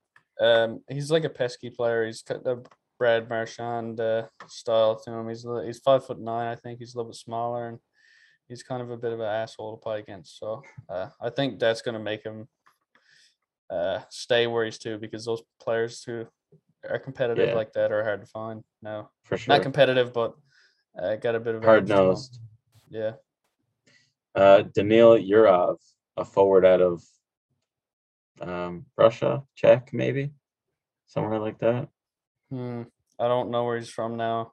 He's like a pesky player. He's got the Brad Marchand style to him. He's 5'9", I think. He's a little bit smaller, and he's kind of a bit of an asshole to play against. So I think that's going to make him stay where he's too, because those players who are competitive like that are hard to find. No, for sure. Not competitive, but got a bit of hard nosed. Yeah. Daniil Yurov a forward out of Russia, Czech, maybe somewhere like that. I don't know where he's from now.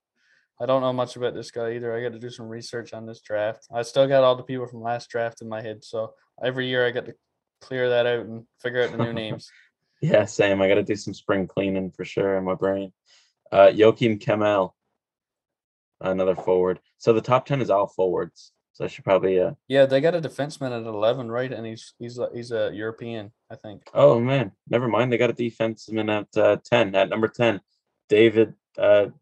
I don't know much about this guy either. I got to do some research on this draft. I still got all the people from last draft in my head, so every year I got to clear that out and figure out the new names. Yeah, same. I got to do some spring cleaning for sure in my brain. Joakim Kemel, another forward. So the top 10 is all forwards. So I should probably yeah, they got a defenseman at 11, right? And he's a European, I think. Oh man, never mind. They got a defenseman at 10, at number 10, David Girasek.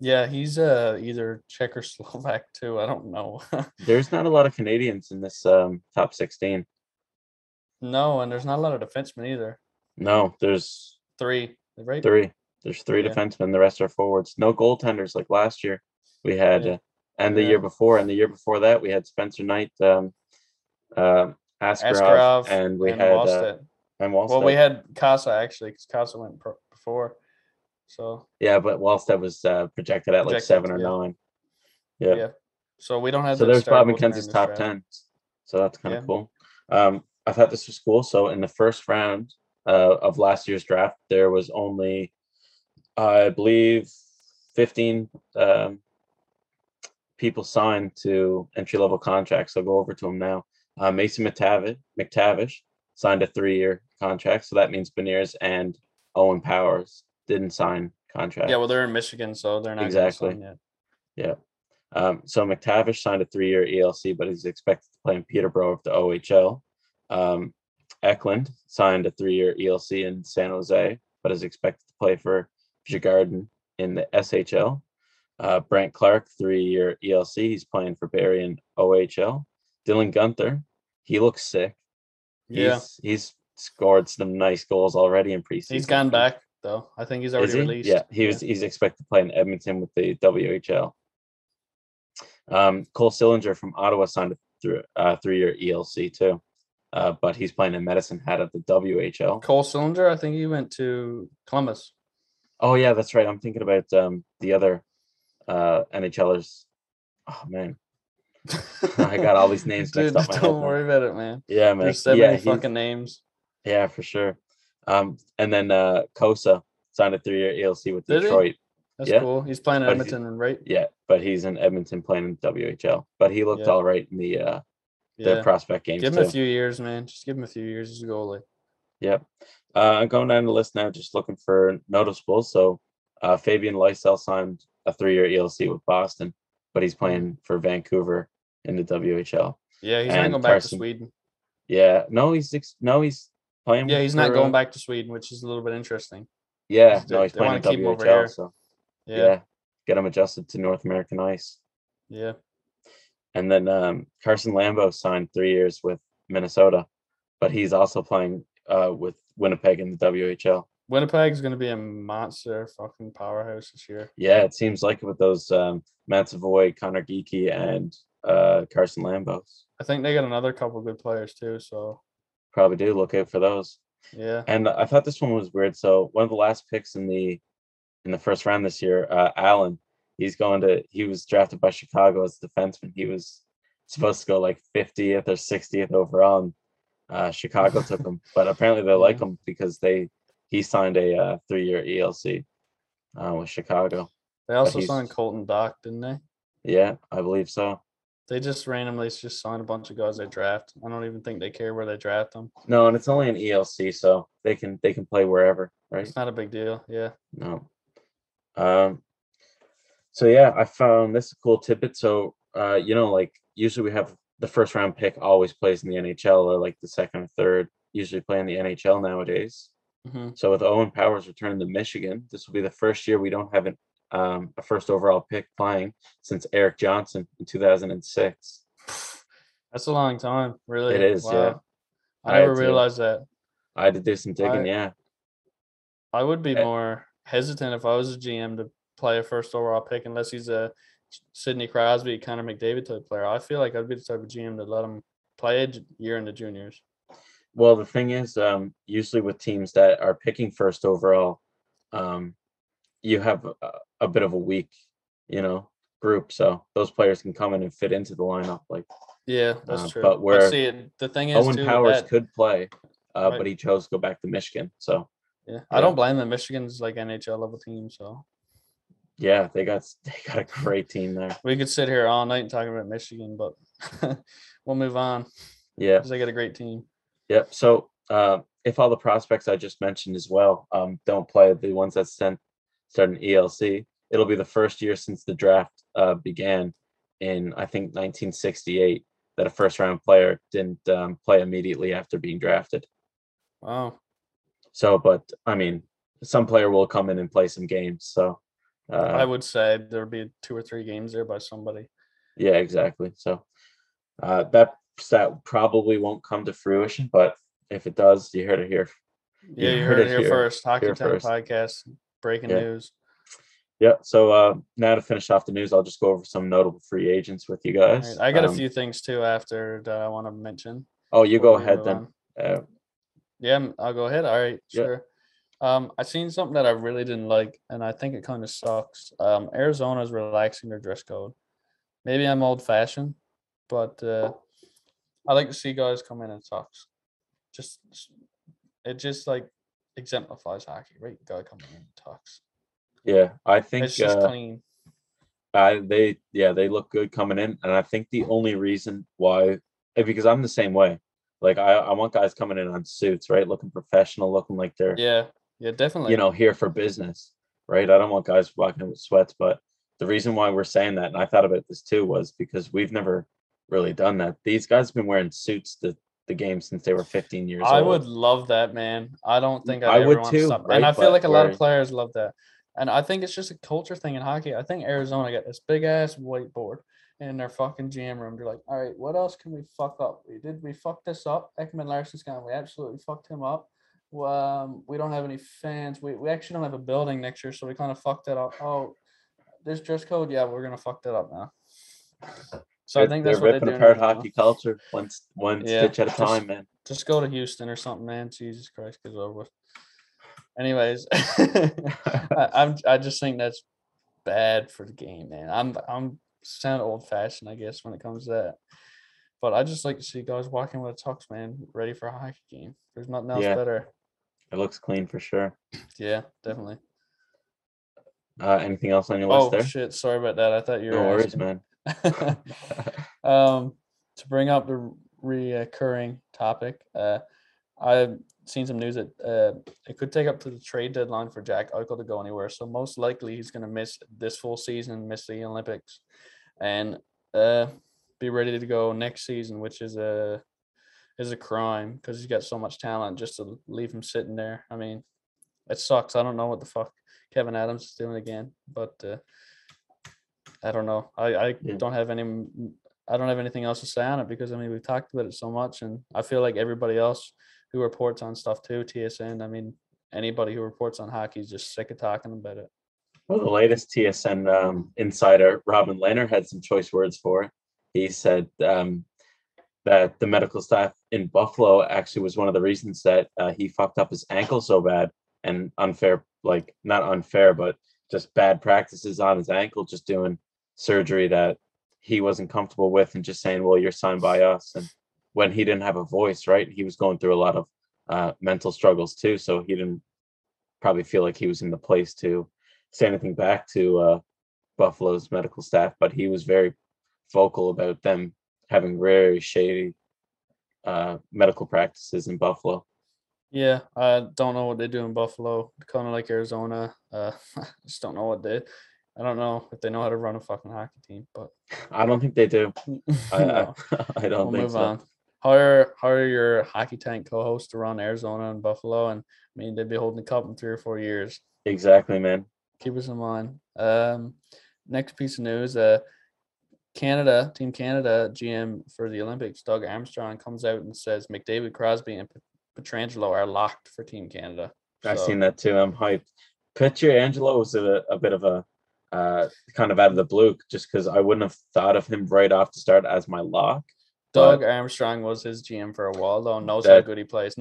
Yeah, he's either Czech or Slovak too. I don't know. There's not a lot of Canadians in this top 16. No, and there's not a lot of defensemen either. No, there's three, right? There's three defensemen. The rest are forwards. No goaltenders like last year. We had and the year before, and the year before that, we had Spencer Knight, Askarov, and we had Wallstedt. Well, we had Casa actually, because Casa went before. So yeah, but Wallstedt was projected at like 7 or 9. Yeah. So we don't have. So there's Bob McKenzie's top 10. So that's kind of cool. I thought this was cool. So in the first round of last year's draft, there was only, I believe, 15. People signed to entry-level contracts. I'll go over to them now. Mason McTavish signed a 3-year contract, so that means Beniers and Owen Powers didn't sign contracts. Yeah, well, they're in Michigan, so they're not going to sign yet. Yeah. So McTavish signed a 3-year ELC, but he's expected to play in Peterborough of the OHL. Eklund signed a 3-year ELC in San Jose, but is expected to play for Djurgården in the SHL. Brent Clark, 3-year ELC. He's playing for Barrie in OHL. Dylan Guenther, he looks sick. He's scored some nice goals already in preseason. He's gone back though. I think he's already released. Yeah, he's expected to play in Edmonton with the WHL. Cole Sillinger from Ottawa signed a 3-year ELC too, but he's playing in Medicine Hat at the WHL. Cole Sillinger, I think he went to Columbus. Oh yeah, that's right. I'm thinking about the other. NHLers. Oh man, I got all these names mixed up. Don't worry about it, man. Yeah, man. There's so many fucking names. Yeah, for sure. And then Kosa signed a 3-year ELC with Detroit. That's cool. He's playing in Edmonton, right? Yeah, but he's in Edmonton playing in the WHL. But he looked all right in the prospect games. Give him a few years, man. Just give him a few years as a goalie. Yep. I'm going down the list now, just looking for noticeables. So Fabian Lysell signed a 3-year ELC with Boston, but he's playing for Vancouver in the WHL. Yeah, he's not going back to Sweden. Yeah, no, he's playing. Yeah, he's not going back to Sweden, which is a little bit interesting. Yeah, no, he's playing in the WHL. So yeah, get him adjusted to North American ice. Yeah, and then Carson Lambeau signed 3 years with Minnesota, but he's also playing with Winnipeg in the WHL. Winnipeg's going to be a monster fucking powerhouse this year. Yeah, it seems like it with those Matt Savoy, Connor Geekie, and Carson Lambeau. I think they got another couple of good players too, so. Probably do. Look out for those. Yeah. And I thought this one was weird. So one of the last picks in the first round this year, Allen, he was drafted by Chicago as a defenseman. He was supposed to go like 50th or 60th overall. And, Chicago took him, but apparently they like him because he signed a 3-year ELC with Chicago. They also signed Colton Dock, didn't they? Yeah, I believe so. They just randomly signed a bunch of guys they draft. I don't even think they care where they draft them. No, and it's only an ELC, so they can play wherever, right? It's not a big deal, yeah. No. So, yeah, I found this a cool tidbit. So, usually we have the first-round pick always plays in the NHL or, like, the second or third usually play in the NHL nowadays. Mm-hmm. So with Owen Powers returning to Michigan, this will be the first year we don't have a first overall pick playing since Eric Johnson in 2006. That's a long time, really. It is, wow. Yeah. I never realized that. I had to do some digging, yeah. I would be more hesitant if I was a GM to play a first overall pick unless he's a Sidney Crosby, Connor McDavid type player. I feel like I'd be the type of GM to let him play a year in the juniors. Well, the thing is, usually with teams that are picking first overall, you have a bit of a week, group, so those players can come in and fit into the lineup. Like, yeah, that's true. But where see, the thing is, Owen too, Powers that, could play, right. But he chose to go back to Michigan. So, yeah, I don't blame them. Michigan's like NHL level team, so yeah, they got a great team there. We could sit here all night talking about Michigan, but we'll move on. Yeah, because they got a great team. Yep. So, if all the prospects I just mentioned as well don't play, the ones that start an ELC, it'll be the first year since the draft began in, I think, 1968 that a first-round player didn't play immediately after being drafted. Wow. So, but, I mean, some player will come in and play some games. So I would say there would be 2 or 3 games there by somebody. Yeah, exactly. So that probably won't come to fruition, but if it does, you heard it here. Yeah, you heard it here first. Hockey Time Podcast, breaking news. Yeah, so now to finish off the news, I'll just go over some notable free agents with you guys. Right. I got a few things, too, after that I want to mention. Oh, you go ahead, then. Yeah, I'll go ahead. All right, sure. I seen something that I really didn't like, and I think it kind of sucks. Arizona's relaxing their dress code. Maybe I'm old-fashioned, but I like to see guys come in in socks. It just exemplifies hockey, right? Guy coming in and talks. Yeah, I think it's just clean. They look good coming in, and I think the only reason why, because I'm the same way. Like I want guys coming in on suits, right? Looking professional, looking like they're definitely here for business, right? I don't want guys walking in with sweats, but the reason why we're saying that, and I thought about this too, was because we've never really done that. These guys have been wearing suits the game since they were 15 years old. I would love that, man. I don't think I would want to stop. Right? And I feel like a lot of players love that. And I think it's just a culture thing in hockey. I think Arizona got this big-ass whiteboard in their fucking jam room. They're like, all right, what else can we fuck up? We fuck this up. Ekman Larson's gone. We absolutely fucked him up. We don't have any fans. We actually don't have a building next year, so we kind of fucked that up. Oh, this dress code? Yeah, we're going to fuck that up now. So I think that's what they're doing. They're ripping apart hockey culture one stitch at a time, man. Just go to Houston or something, man. Jesus Christ, get over with. Anyways, I just think that's bad for the game, man. I'm sound old fashioned, I guess, when it comes to that. But I just like to see guys walking with a tux, man, ready for a hockey game. There's nothing else better. It looks clean for sure. Yeah, definitely. Anything else on your list there? Oh shit, sorry about that. I thought you were. No worries, man. To bring up the recurring topic, I've seen some news that it could take up to the trade deadline for Jack Eichel to go anywhere. So most likely he's going to miss this full season, miss the Olympics, and be ready to go next season, which is a crime because he's got so much talent just to leave him sitting there. I mean, it sucks. I don't know what the fuck Kevin Adams is doing again, but I don't know. I don't have any. I don't have anything else to say on it because, I mean, we've talked about it so much, and I feel like everybody else who reports on stuff too, TSN, I mean, anybody who reports on hockey is just sick of talking about it. Well, the latest TSN insider, Robin Lehner, had some choice words for it. He said that the medical staff in Buffalo actually was one of the reasons that he fucked up his ankle so bad, and not unfair, but just bad practices on his ankle, just doing surgery that he wasn't comfortable with and just saying, well, you're signed by us. And when he didn't have a voice, right, he was going through a lot of mental struggles too. So he didn't probably feel like he was in the place to say anything back to Buffalo's medical staff, but he was very vocal about them having very shady medical practices in Buffalo. Yeah, I don't know what they do in Buffalo, kind of like Arizona. I just don't know what they I don't know if they know how to run a fucking hockey team, but I don't think they do. I don't think so. On. Hire your Hockey Tank co-host to run Arizona and Buffalo, and I mean they'd be holding the cup in 3 or 4 years. Exactly, man. Keep us in mind. Next piece of news: Team Canada GM for the Olympics, Doug Armstrong, comes out and says McDavid, Crosby, and Pietrangelo are locked for Team Canada. I've seen that too. I'm hyped. Pietrangelo was a bit of a kind of out of the blue, just because I wouldn't have thought of him right off to start as my lock. Doug Armstrong was his GM for a while, though. Knows how he plays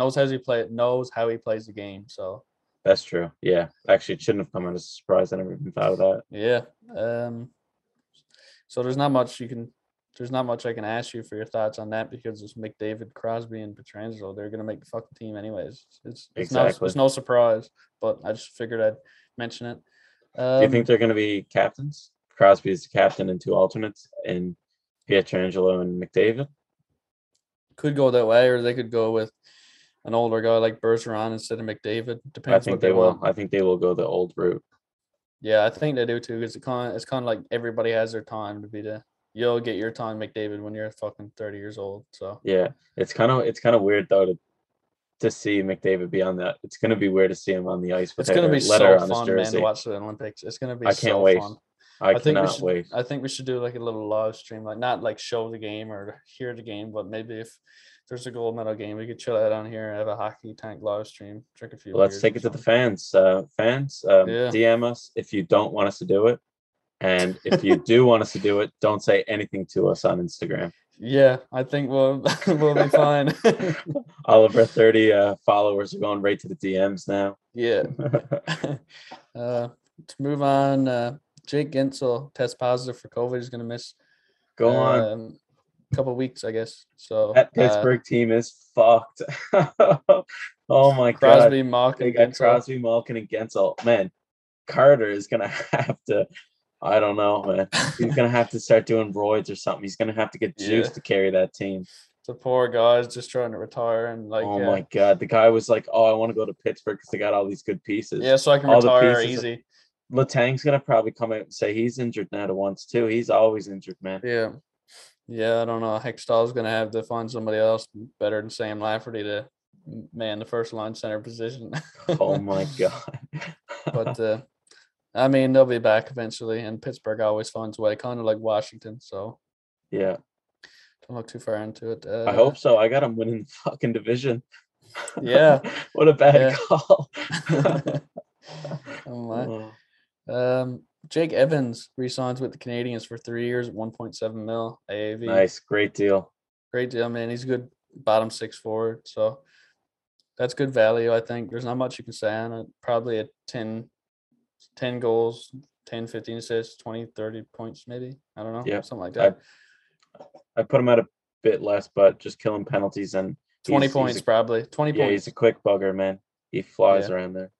the game. So that's true. Yeah, actually, it shouldn't have come out as a surprise. I never even thought of that. Yeah. So there's not much I can ask you for your thoughts on that, because it's McDavid, Crosby, and Pietrangelo. They're going to make the fucking team anyways. It's no surprise, but I just figured I'd mention it. Do you think they're going to be captains? Crosby is the captain and two alternates, and Pietrangelo and McDavid? Could go that way, or they could go with an older guy like Bergeron instead of McDavid. Depends. I think they will. I think they will go the old route. Yeah, I think they do too. Because it's kind of like everybody has their time to be the. You'll get your time, McDavid, when you're fucking 30 years old. So yeah, it's kind of weird though to see McDavid be on that. It's gonna be weird to see him on the ice. It's gonna be so fun, man, to watch the Olympics. It's gonna be. I can't wait. I cannot wait. I think we should do like a little live stream, like not like show the game or hear the game, but maybe if there's a gold medal game, we could chill out on here and have a hockey tank live stream, drink a few. Well, let's take it to the fans. Yeah. DM us if you don't want us to do it, and if you do want us to do it, don't say anything to us on Instagram. Yeah, I think we'll be fine. All of our 30 followers are going right to the DMs now. Yeah. To move on. Jake Gensel test positive for COVID. He's going to miss a couple of weeks, I guess. So that Pittsburgh team is fucked. Oh my god! Crosby, Malkin, and Gensel. Man, Carter is going to have to. I don't know, man. He's going to have to start doing roids or something. He's going to have to get juice to carry that team. The poor guy's just trying to retire and like. Oh my god! The guy was like, "Oh, I want to go to Pittsburgh because they got all these good pieces. Yeah, so I can retire easy." Letang's going to probably come out and say he's injured now to once, too. He's always injured, man. Yeah. Yeah, I don't know. Hextall's going to have to find somebody else better than Sam Lafferty to man the first-line center position. Oh, my God. But, I mean, they'll be back eventually, and Pittsburgh always finds a way, kind of like Washington, so. Yeah. Don't look too far into it. I hope so. I got them winning the fucking division. Yeah. What a bad call. Oh, my. Oh. Jake Evans re-signs with the Canadians for 3 years at 1.7 mil AAV. Nice, great deal, man. He's a good bottom six forward, so that's good value. I think there's not much you can say on it. Probably a 10 goals, 10, 15 assists, 20, 30 points, maybe. I don't know, something like that. I put him out a bit less, but just killing penalties and 20 points. Yeah, he's a quick bugger, man. He flies around there.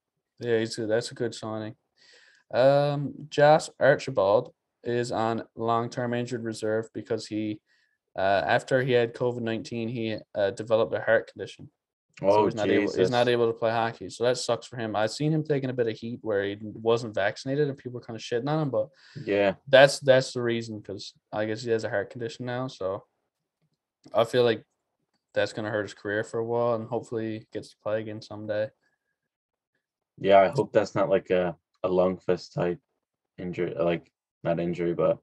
Yeah, that's a good signing. Josh Archibald is on long-term injured reserve because he after he had COVID-19 he developed a heart condition. He's not able to play hockey, so that sucks for him. I've seen him taking a bit of heat where he wasn't vaccinated and people were kind of shitting on him, but yeah, that's the reason, because I guess he has a heart condition now, so I feel like that's going to hurt his career for a while, and hopefully he gets to play again someday. Yeah, I hope that's not like a Lundqvist type injury, like not injury, but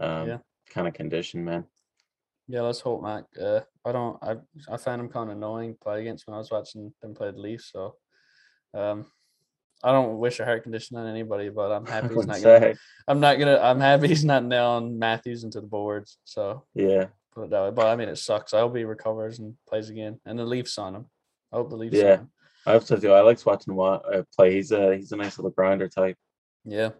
kind of condition, man. Yeah, let's hope not. I found him kind of annoying to play against when I was watching them play the Leafs. So, I don't wish a heart condition on anybody, but I'm happy he's not. I'm happy he's not nailing Matthews into the boards. So yeah, put it that way. But I mean, it sucks. I hope he recovers and plays again. And the Leafs on him. I hope the Leafs. Yeah. On him. I also do. I like watching him play. He's a nice little grinder type. Yeah.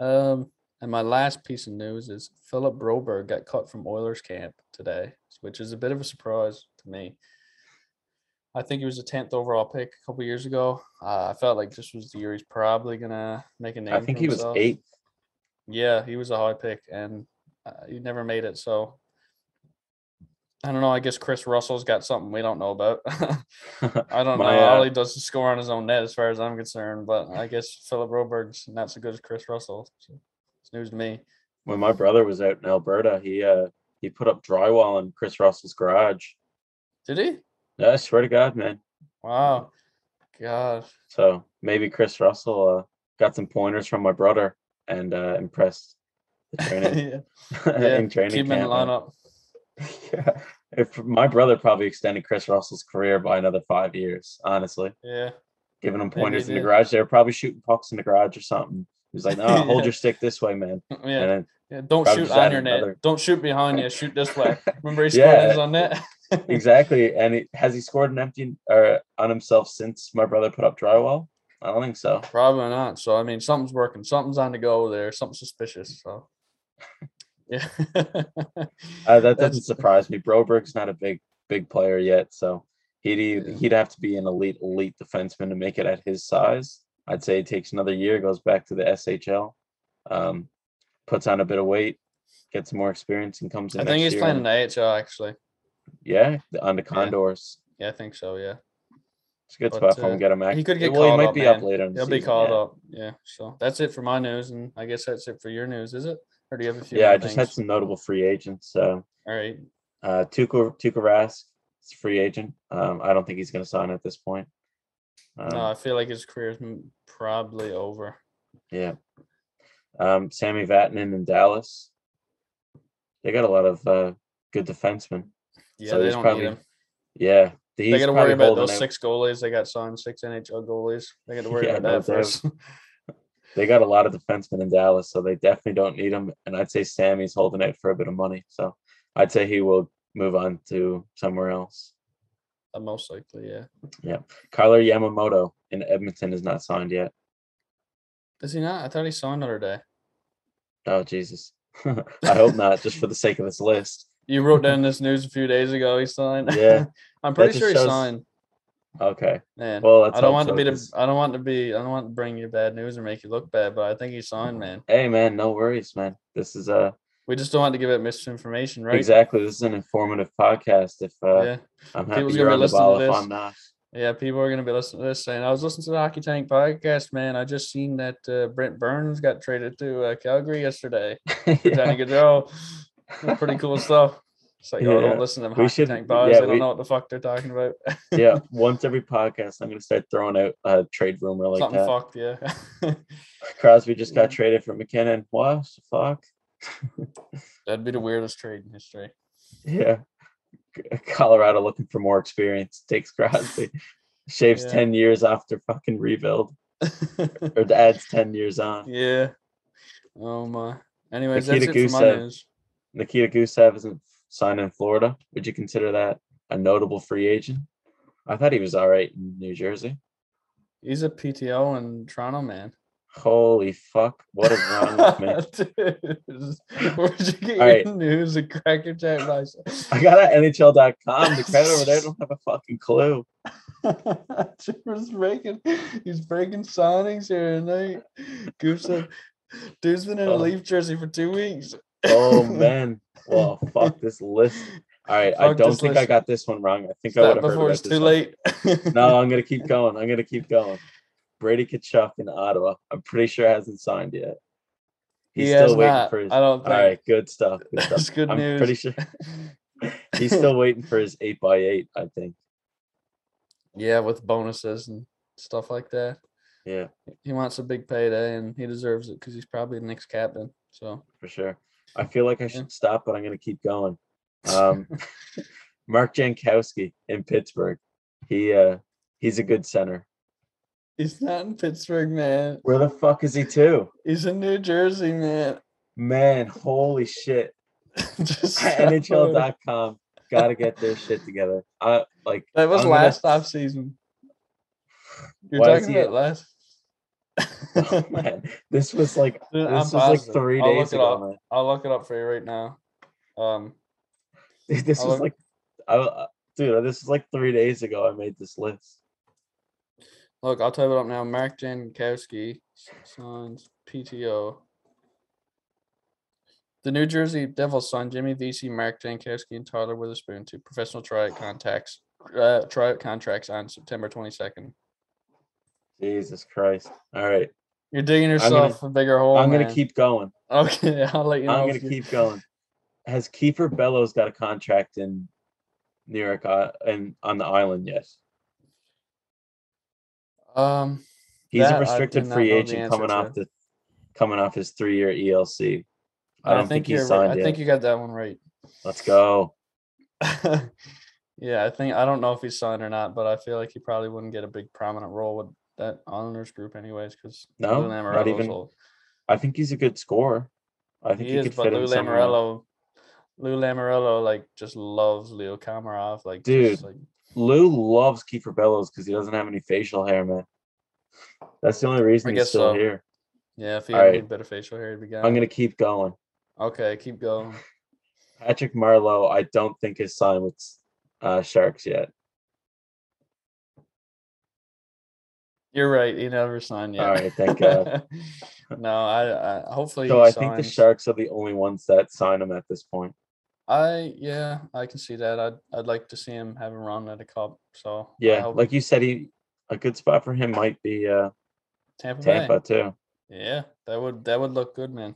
And my last piece of news is Philip Broberg got cut from Oilers camp today, which is a bit of a surprise to me. I think he was the 10th overall pick a couple years ago. I felt like this was the year he's probably gonna make a name. I think he was 8th. Yeah, he was a high pick, and he never made it. So. I don't know. I guess Chris Russell's got something we don't know about. I don't know. All he does is score on his own net as far as I'm concerned, but I guess Philip Broberg's not so good as Chris Russell. So it's news to me. When my brother was out in Alberta, he put up drywall in Chris Russell's garage. Did he? Yeah, I swear to God, man. Wow. God. So maybe Chris Russell got some pointers from my brother and impressed the training. In training keep camp, in the lineup. Yeah. If my brother probably extended Chris Russell's career by another 5 years, honestly. Yeah. Giving him pointers in the garage. They were probably shooting pucks in the garage or something. He was like, no, hold your stick this way, man. Yeah. And then don't shoot on your net. Don't shoot behind you. Shoot this way. Remember he scored his on net? Exactly. And has he scored an empty or on himself since my brother put up drywall? I don't think so. Probably not. So, I mean, something's working. Something's on the go there. Something suspicious. So. Yeah. That doesn't surprise me. Broberg's not a big player yet, so he'd have to be an elite defenseman to make it at his size. I'd say it takes another year, goes back to the SHL, puts on a bit of weight, gets more experience, and comes in. I think he's playing in the AHL actually. Yeah, on the Condors. Yeah, I think so. Yeah, it's a good spot for him. Get him back. He could get called up. He might be up later. He'll be called up. Yeah. So that's it for my news, and I guess that's it for your news, is it? Or do you have a few? Yeah, I just had some notable free agents. So all right, Tuukka Rask is a free agent. I don't think he's going to sign at this point. No, I feel like his career is probably over. Yeah. Sami Vatanen in Dallas. They got a lot of good defensemen. Yeah, so they don't need him. Yeah. They got to worry about those six goalies. They got signed six NHL goalies. They got to worry about that first. They got a lot of defensemen in Dallas, so they definitely don't need him. And I'd say Sami's holding out for a bit of money. So I'd say he will move on to somewhere else. Most likely, yeah. Yeah. Kyler Yamamoto in Edmonton is not signed yet. Is he not? I thought he signed the other day. Oh, Jesus. I hope not, just for the sake of this list. You wrote down this news a few days ago. He signed. Yeah, I'm pretty sure he signed. Okay, man. Well, I don't want to bring you bad news or make you look bad, but I think he signed, man. Hey, man, no worries, man. This is we just don't want to give out misinformation, right? Exactly. This is an informative podcast. If I'm happy you're on the ball, if I'm not. Yeah, people are going to be listening to this saying, I was listening to the Hockey Tank podcast, man. I just seen that Brent Burns got traded to Calgary yesterday. Johnny Gaudreau. Pretty cool stuff. It's like, don't listen to them Hockey Tank boys. They don't know what the fuck they're talking about. Yeah, once every podcast, I'm going to start throwing out a trade rumor like something that. Fucked, yeah. Crosby just got traded for McKinnon. What the fuck? That'd be the weirdest trade in history. Yeah. Colorado looking for more experience. Takes Crosby. Shaves 10 years off their fucking rebuild. Or adds 10 years on. Yeah. Oh, my. Anyways, that's it for my news. Nikita Gusev isn't signed in Florida. Would you consider that a notable free agent? I thought he was all right in New Jersey. He's a PTO in Toronto, man. Holy fuck. What is wrong with me? Dude, where'd you get your news and Cracker Jack? I got at NHL.com. The credit over there, I don't have a fucking clue. He's breaking signings here tonight. Gusev. Dude's been in a Leaf jersey for 2 weeks. Oh, man. Well, fuck this list. All right. I don't think I got this one wrong. I think I would have heard about this before it's too late. No, I'm going to keep going. Brady Tkachuk in Ottawa. I'm pretty sure hasn't signed yet. He's still waiting for his. I don't think. All right. Good stuff. That's good news. I'm pretty sure. He's still waiting for his 8x8, I think. Yeah, with bonuses and stuff like that. Yeah. He wants a big payday, and he deserves it because he's probably the next captain. So for sure. I feel like I should stop, but I'm going to keep going. Mark Jankowski in Pittsburgh. He's a good center. He's not in Pittsburgh, man. Where the fuck is he to? He's in New Jersey, man. Man, holy shit. NHL.com. Got to get their shit together. That was last offseason. You're talking about last. Oh, man. This was like 3 days ago, man. I'll look it up for you right now. This was like 3 days ago I made this list. Look, I'll type it up now. Mark Jankowski signs PTO. The New Jersey Devils signed Jimmy Vesey, Mark Jankowski, and Tyler Witherspoon to professional tryout contracts on September 22nd. Jesus Christ. All right. You're digging yourself a bigger hole. I'm going to keep going. Okay. I'll let you know. I'm going to keep going. Has Kiefer Bellows got a contract in New York and on the island yet? He's a restricted free agent coming off his 3-year ELC. I don't think he's signed yet. I think you got that one right. Let's go. Yeah, I don't know if he's signed or not, but I feel like he probably wouldn't get a big prominent role with that Islanders group anyways, because Lou Lamoriello. I think he's a good scorer. I think he could fit in somewhere. Lou Lamoriello just loves Leo Komarov. Lou loves Kiefer Bellows because he doesn't have any facial hair, man. That's the only reason he's still here. Yeah, if he had any better facial hair, he'd be gone. I'm going to keep going. Okay, keep going. Patrick Marleau, I don't think is signed with Sharks yet. You're right. He never signed yet. All right, thank God. No, I hopefully. So I think the Sharks are the only ones that sign him at this point. I can see that. I'd like to see him have a run at a cup. So yeah, like you said, a good spot for him might be Tampa Bay. Too. Yeah, that would look good, man.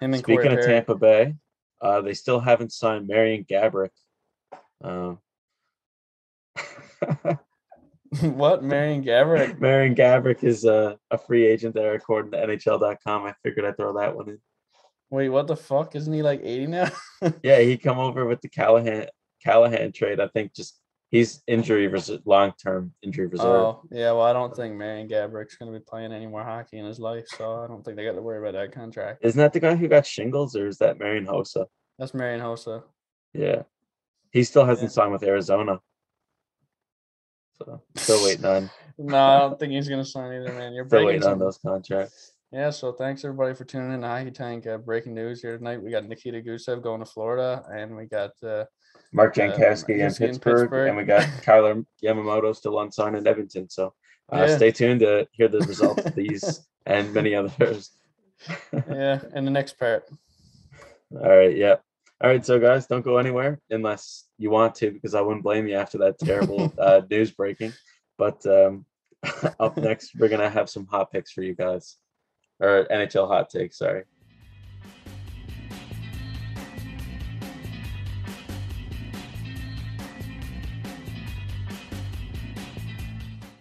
Him and speaking of Tampa Bay, they still haven't signed Marian Gaborik. What? Marian Gaborik? Marian Gaborik is a free agent there, according to NHL.com. I figured I'd throw that one in. Wait, what the fuck? Isn't he like 80 now? Yeah, he come over with the Callahan trade. I think just he's long-term injury reserve. Oh, yeah. Well, I don't think Marian Gaborik's going to be playing any more hockey in his life, so I don't think they got to worry about that contract. Isn't that the guy who got shingles, or is that Marian Hossa? That's Marian Hossa. Yeah. He still hasn't signed with Arizona. So, still waiting on. No, I don't think he's going to sign either, man. You're still waiting on those contracts. Yeah, so thanks everybody for tuning in to Hockey Tank. Breaking news here tonight: we got Nikita Gusev going to Florida, and we got Mark Jankowski in Pittsburgh, and we got Kyler Yamamoto still unsigned in Edmonton. So stay tuned to hear the results of these and many others. Yeah, in the next part. All right. Yeah. All right. So guys, don't go anywhere unless you want to, because I wouldn't blame you after that terrible news breaking. But up next, we're gonna have some hot picks for you guys. Or NHL hot take, sorry.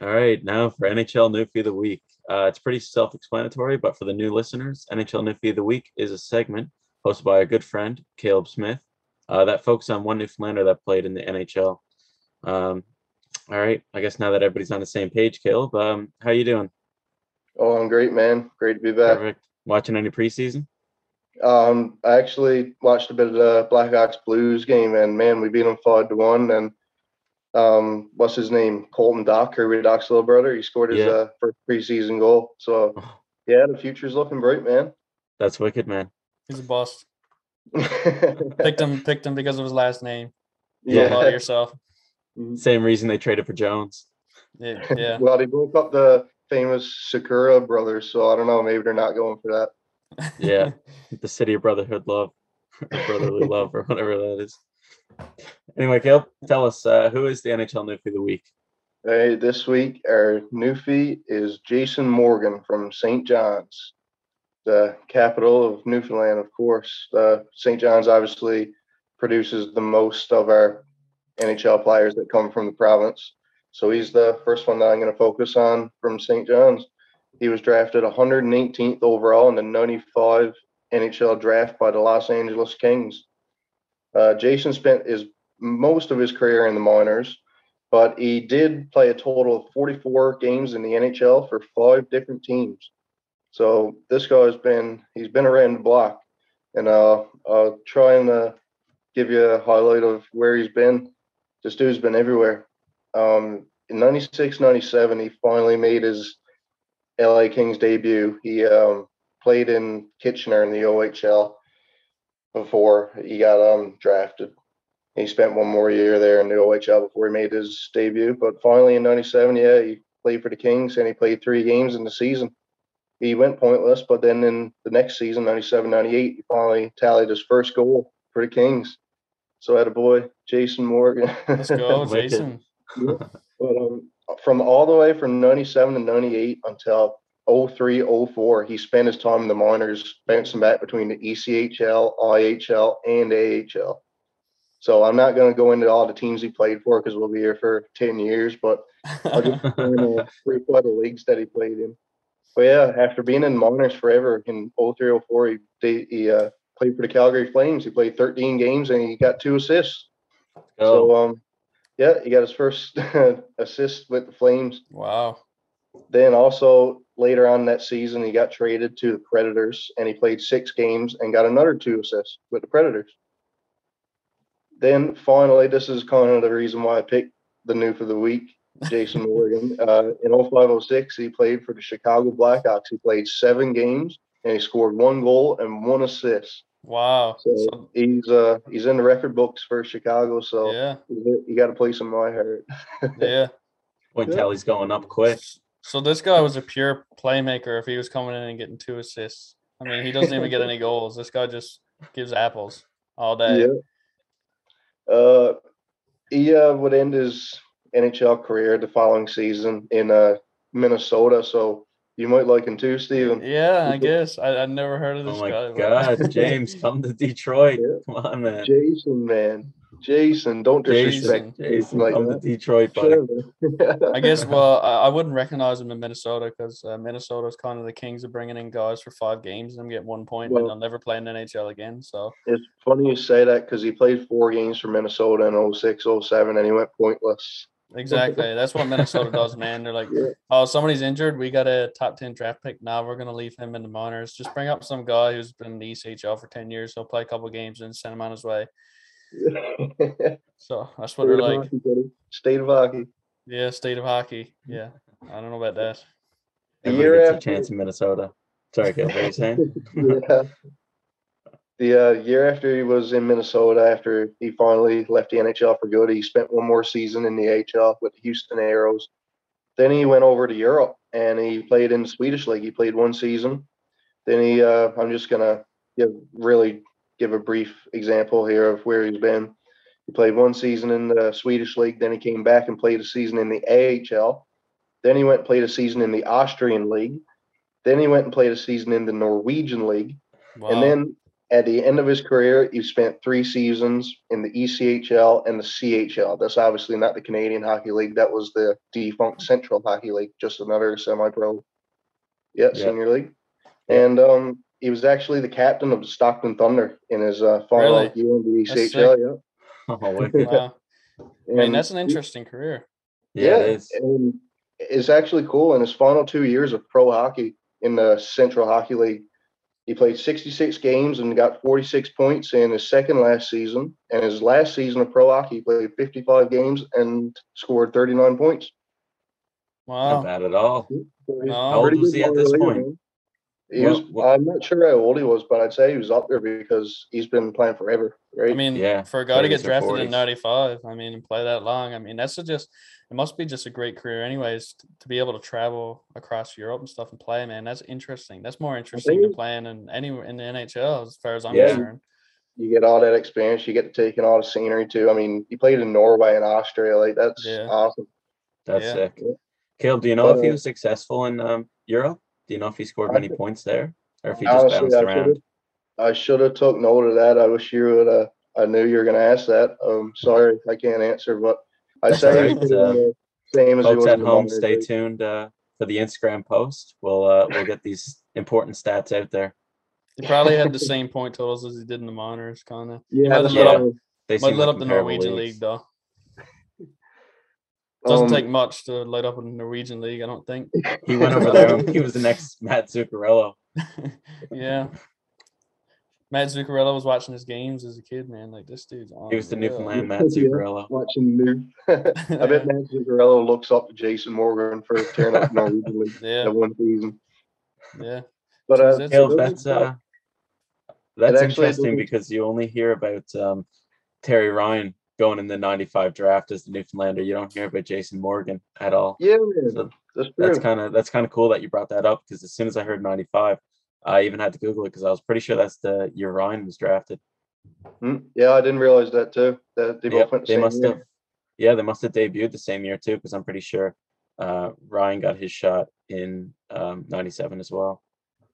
All right, now for NHL Newfie of the Week. It's pretty self-explanatory, but for the new listeners, NHL Newfie of the Week is a segment hosted by our good friend, Caleb Smith, that focuses on one Newfoundlander that played in the NHL. All right, I guess now that everybody's on the same page, Caleb, how you doing? Oh, I'm great, man. Great to be back. Perfect. Watching any preseason? I actually watched a bit of the Blackhawks Blues game, and man, we beat them 5-1. And what's his name? Colton Dock, Kirby Dock's little brother. He scored his first preseason goal. So yeah, the future's looking bright, man. That's wicked, man. He's a bust. Picked him because of his last name. You don't lie to yourself. Same reason they traded for Jones. Yeah. Well, they broke up the famous Sakura brothers, so I don't know, maybe they're not going for that. Yeah, the city of brotherhood love, or brotherly love, or whatever that is. Anyway, Caleb, tell us, who is the NHL Newfie of the Week? Hey, this week, our Newfie is Jason Morgan from St. John's, the capital of Newfoundland, of course. St. John's obviously produces the most of our NHL players that come from the province. So he's the first one that I'm going to focus on from St. John's. He was drafted 118th overall in the 95 NHL draft by the Los Angeles Kings. Jason spent most of his career in the minors, but he did play a total of 44 games in the NHL for 5 different teams. So this guy he's been around the block, and I'll try and give you a highlight of where he's been. This dude's been everywhere. In 96-97, he finally made his LA Kings debut. He played in Kitchener in the OHL before he got drafted. He spent one more year there in the OHL before he made his debut. But finally in 97, he played for the Kings, and he played 3 games in the season. He went pointless, but then in the next season, 97-98, he finally tallied his first goal for the Kings. So had a boy, Jason Morgan. Let's go, Jason. From all the way from 97 to 98 until 03-04, he spent his time in the minors, bouncing back between the ECHL, IHL, and AHL. So I'm not going to go into all the teams he played for because we'll be here for 10 years, but I'll just go into 3 other leagues that he played in. But yeah, after being in minors forever, in 03-04, he played for the Calgary Flames. He played 13 games, and he got 2 assists. So, yeah, he got his first assist with the Flames. Wow. Then also later on that season, he got traded to the Predators, and he played 6 games and got another 2 assists with the Predators. Then finally, this is kind of the reason why I picked the Newfie of the Week, Jason Morgan. In 05-06, he played for the Chicago Blackhawks. He played 7 games, and he scored 1 goal and 1 assist. Wow. So he's in the record books for Chicago, so yeah, you got to play some My Heart. Yeah. Boy, Kelly's going up quick. So this guy was a pure playmaker if he was coming in and getting 2 assists. I mean, he doesn't even get any goals. This guy just gives apples all day. Yeah. He would end his NHL career the following season in Minnesota, so you might like him too, Steven. Yeah, I guess. I never heard of this guy. Oh, my God. James, come to Detroit. Yeah. Come on, man. Jason, man. Jason, don't disrespect. Jason, like, come to Detroit, buddy. Sure. I guess, well, I wouldn't recognize him in Minnesota because Minnesota's kind of the kings of bringing in guys for 5 games and them get 1 point, and they'll never play in the NHL again. So it's funny you say that because he played 4 games for Minnesota in 06, 07, and he went pointless. Exactly. That's what Minnesota does, man. They're like, oh, somebody's injured. We got a top 10 draft pick. Now we're going to leave him in the minors. Just bring up some guy who's been in the ECHL for 10 years. He'll play a couple games and send him on his way. So that's what they're like. State of hockey. Yeah, state of hockey. Yeah. I don't know about that. A chance in Minnesota. Sorry, Kyle, what are you saying? Yeah. The year after he was in Minnesota, after he finally left the NHL for good, he spent 1 more season in the AHL with the Houston Aeros. Then he went over to Europe, and he played in the Swedish League. He played 1 season. Then he I'm just going to give a brief example here of where he's been. He played 1 season in the Swedish League. Then he came back and played a season in the AHL. Then he went and played a season in the Austrian League. Then he went and played a season in the Norwegian League. Wow. And then at the end of his career, he spent 3 seasons in the ECHL and the CHL. That's obviously not the Canadian Hockey League. That was the defunct Central Hockey League, just another semi-pro senior league. Yeah. And he was actually the captain of the Stockton Thunder in his final year in the ECHL. Yeah. Oh, wow. I mean, that's an interesting career. Yeah, it is. And it's actually cool. In his final 2 years of pro hockey in the Central Hockey League, he played 66 games and got 46 points in his second last season. And his last season of pro hockey, he played 55 games and scored 39 points. Wow. Not bad at all. No. How old was he at this point? I'm not sure how old he was, but I'd say he was up there because he's been playing forever, right? I mean, for a guy to get drafted in 95, I mean, and play that long, I mean, it must be just a great career anyways, to be able to travel across Europe and stuff and play, man. That's interesting. That's more interesting than playing in the NHL as far as I'm concerned. You get all that experience. You get to take in all the scenery too. I mean, you played in Norway and Austria. Like, that's awesome. That's sick. Yeah. Caleb, do you know if he was successful in Europe? Do you know if he scored many points there? Or if he just bounced around? I should have took note of that. I wish you would have. I knew you were going to ask that. Sorry, I can't answer, but I say same as folks at home. Stay tuned for the Instagram post. We'll get these important stats out there. He probably had the same point totals as he did in the minors, kind of. Yeah, might lit up the Norwegian league though. Doesn't take much to light up in the Norwegian league, I don't think. He went over there. He was the next Matt Zuccarello. Yeah. Matt Zuccarello was watching his games as a kid, man. Like, this dude's on. He was the Newfoundland Matt Zuccarello. Watching new. I bet Matt Zuccarello looks up to Jason Morgan for tearing up Norwegian league that 1 season. Yeah. But Caleb, that's interesting because you only hear about Terry Ryan going in the 95 draft as the Newfoundlander. You don't hear about Jason Morgan at all. Yeah, man. So that's kind of cool that you brought that up because as soon as I heard 95, I even had to Google it because I was pretty sure that's the year Ryan was drafted. Yeah, I didn't realize that too. That they both went the same year. They must have debuted the same year too because I'm pretty sure Ryan got his shot in 97 as well.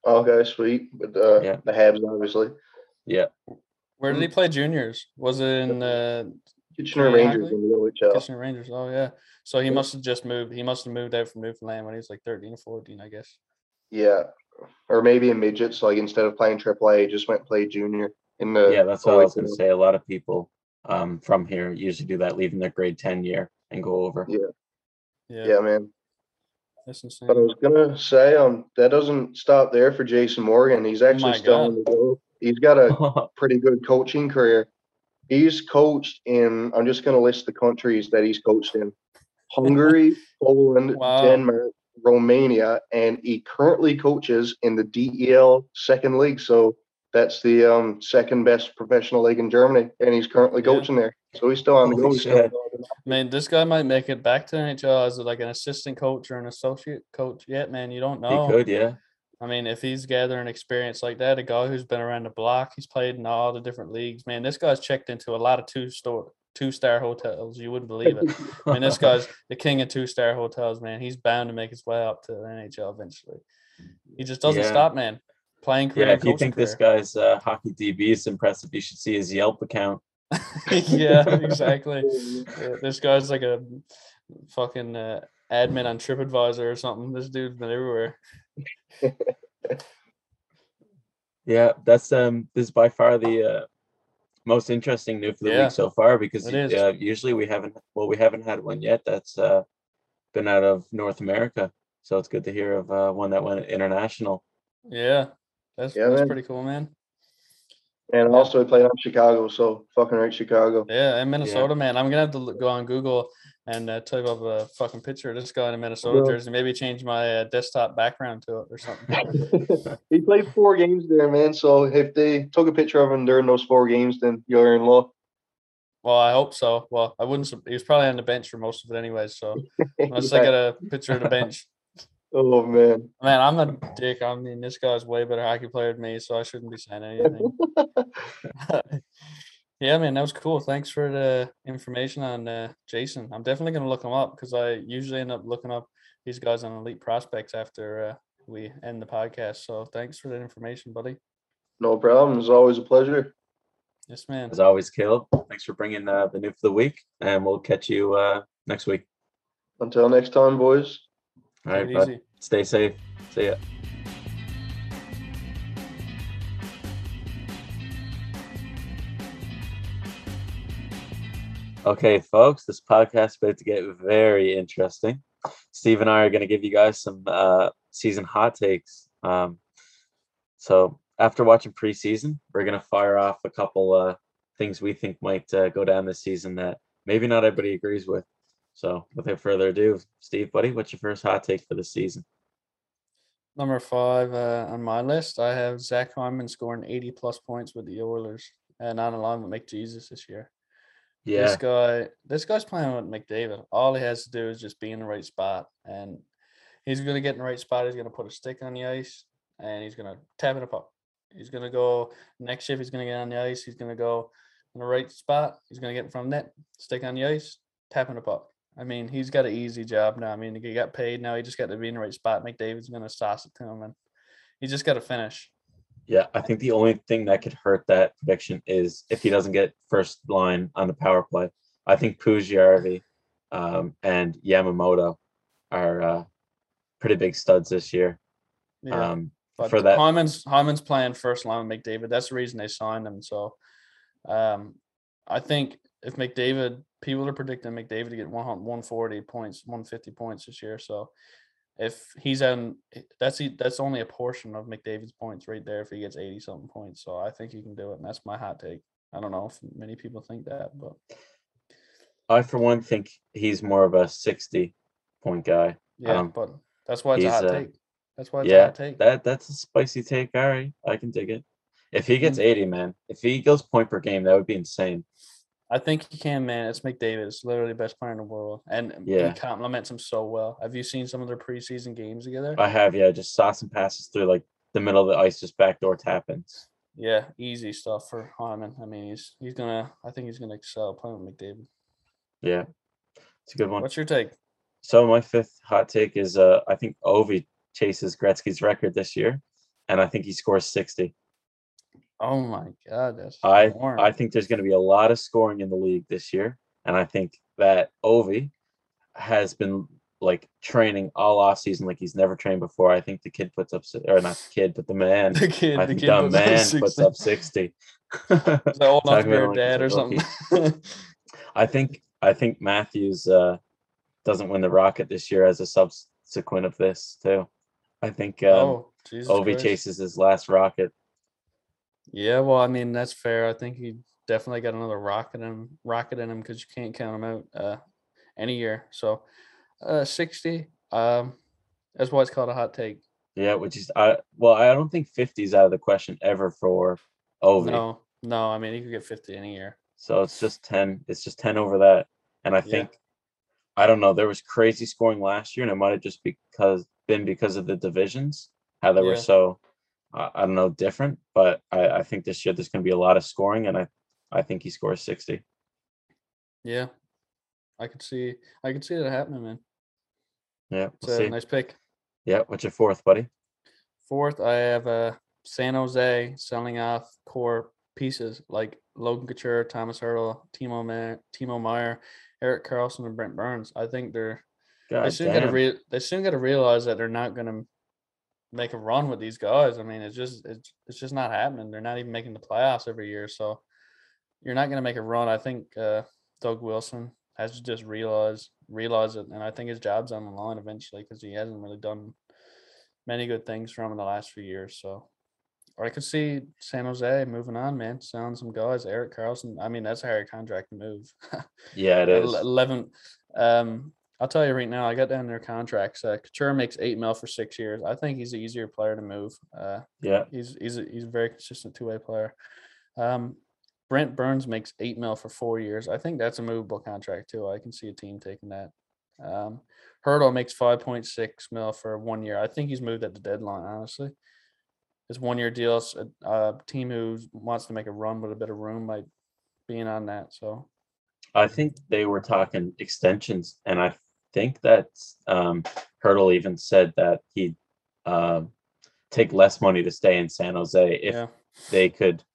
Okay, sweet. But the Habs, obviously. Yeah. Where did he play juniors? Was it in Kitchener Rangers in the OHL? Kitchener Rangers. Oh yeah. So he must have just moved. He must have moved out from Newfoundland when he was like 13 or 14, I guess. Yeah, or maybe in midgets. Like instead of playing AAA, he just went and played junior in the. Yeah, that's what I was going to say. A lot of people from here usually do that, leaving their grade 10 year and go over. Yeah, man. That's insane. But I was going to say that doesn't stop there for Jason Morgan. He's actually still on the road. He's got a pretty good coaching career. He's coached in, I'm just going to list the countries that he's coached in: Hungary, Poland, Denmark, Romania, and he currently coaches in the DEL second league. So That's the second best professional league in Germany, and he's currently coaching there. So he's still on the coach. I mean, this guy might make it back to NHL as like an assistant coach or an associate coach. Yet, man, you don't know. He could, yeah. I mean, if he's gathering experience like that, a guy who's been around the block, he's played in all the different leagues. Man, this guy's checked into a lot of two-star hotels. You wouldn't believe it. I mean, this guy's the king of two-star hotels, man. He's bound to make his way up to the NHL eventually. He just doesn't stop, man. Playing career. Yeah, if you think this guy's hockey DB is impressive, you should see his Yelp account. Yeah, exactly. Yeah, this guy's like a fucking admin on TripAdvisor or something. This dude's been everywhere. Yeah, that's this is by far the most interesting new for the week so far, because usually we haven't had one yet that's been out of North America. So it's good to hear of one that went international. Yeah. That's pretty cool, man. And also he played on Chicago, so fucking right, Chicago. Yeah, and Minnesota, man. I'm going to have to go on Google and type up a fucking picture of this guy in a Minnesota jersey. Maybe change my desktop background to it or something. He played 4 games there, man. So if they took a picture of him during those 4 games, then you're in luck. Well, I hope so. Well, I wouldn't. He was probably on the bench for most of it anyway, so unless I get a picture of the bench. Oh, man. Man, I'm a dick. I mean, this guy's way better hockey player than me, so I shouldn't be saying anything. Yeah, man, that was cool. Thanks for the information on Jason. I'm definitely going to look him up, because I usually end up looking up these guys on Elite Prospects after we end the podcast. So thanks for that information, buddy. No problem. It's always a pleasure. Yes, man. As always, Caleb, thanks for bringing the new for the week, and we'll catch you next week. Until next time, boys. All right, bud. Stay safe. See ya. Okay, folks, this podcast is about to get very interesting. Steve and I are going to give you guys some season hot takes. So after watching preseason, we're going to fire off a couple things we think might go down this season that maybe not everybody agrees with. So without further ado, Steve, buddy, what's your first hot take for the season? Number 5 on my list, I have Zach Hyman scoring 80-plus points with the Oilers and on a line with McJesus this year. Yeah. This guy's playing with McDavid. All he has to do is just be in the right spot, and he's going to get in the right spot. He's going to put a stick on the ice, and he's going to tap it up. He's going to go next shift. He's going to get on the ice. He's going to go in the right spot. He's going to get in front of net, stick on the ice, tapping the puck. I mean, he's got an easy job now. I mean, he got paid now. He just got to be in the right spot. McDavid's going to sauce it to him, and he just got to finish. Yeah, I think the only thing that could hurt that prediction is if he doesn't get first line on the power play. I think Puljujärvi and Yamamoto are pretty big studs this year. Yeah, for that, Hyman's playing first line with McDavid. That's the reason they signed him. So I think if McDavid – people are predicting McDavid to get 140 points, 150 points this year. So if he's on, that's only a portion of McDavid's points right there if he gets 80-something points. So I think he can do it, and that's my hot take. I don't know if many people think that, but I, for one, think he's more of a 60-point guy. Yeah, but that's why it's a hot take. That's why it's a hot take. That's a spicy take. All right, I can dig it. If he gets 80, man, if he goes point per game, that would be insane. I think he can, man. It's McDavid. It's literally the best player in the world. And he compliments him so well. Have you seen some of their preseason games together? I have, yeah. Just saw some passes through, like, the middle of the ice, just backdoor tap-ins. Yeah, easy stuff for Hyman. I mean, he's going to – I think he's going to excel playing with McDavid. Yeah, it's a good one. What's your take? So my fifth hot take is I think Ovi chases Gretzky's record this year, and I think he scores 60. Oh my God! I think there's going to be a lot of scoring in the league this year, and I think that Ovi has been like training all off season like he's never trained before. I think the kid puts up, or not the kid, but the man. The kid, I think the kid man puts up 60. Is that old enough to be your dad or something? I think Matthews doesn't win the Rocket this year as a subsequent of this too. I think Ovi chases his last Rocket. Yeah, well, I mean, that's fair. I think he definitely got another rocket in him because you can't count him out any year. So 60, that's why it's called a hot take. Yeah, which is I don't think 50 is out of the question ever for Ovi. No, I mean he could get 50 any year. So it's just 10. It's just 10 over that, and I think I don't know. There was crazy scoring last year, and it might have just been because of the divisions, how they were so I don't know, different. But I think this year there's going to be a lot of scoring, and I think he scores 60. Yeah, I could see that happening, man. Yeah, it's a nice pick. Yeah, what's your fourth, buddy? Fourth, I have San Jose selling off core pieces like Logan Couture, Thomas Hertl, Timo Meier, Erik Karlsson, and Brent Burns. I think they soon got to realize that they're not going to make a run with these guys. I mean, it's just not happening. They're not even making the playoffs every year, so you're not going to make a run. I think Doug Wilson has to just realize it, and I think his job's on the line eventually because he hasn't really done many good things for him in the last few years. So, or I could see San Jose moving on, man. Selling some guys, Erik Karlsson. I mean, that's a hard contract to move. Yeah, it is. 11. I'll tell you right now, I got down their contracts. Couture makes $8 million for 6 years. I think he's an easier player to move. He's a very consistent two-way player. Brent Burns makes $8 million for 4 years. I think that's a movable contract too. I can see a team taking that. Hertl makes $5.6 million for 1 year. I think he's moved at the deadline, honestly. It's 1 year deals. A team who wants to make a run with a bit of room might being on that. So I think they were talking extensions, and I think that Hertl even said that he'd take less money to stay in San Jose if they could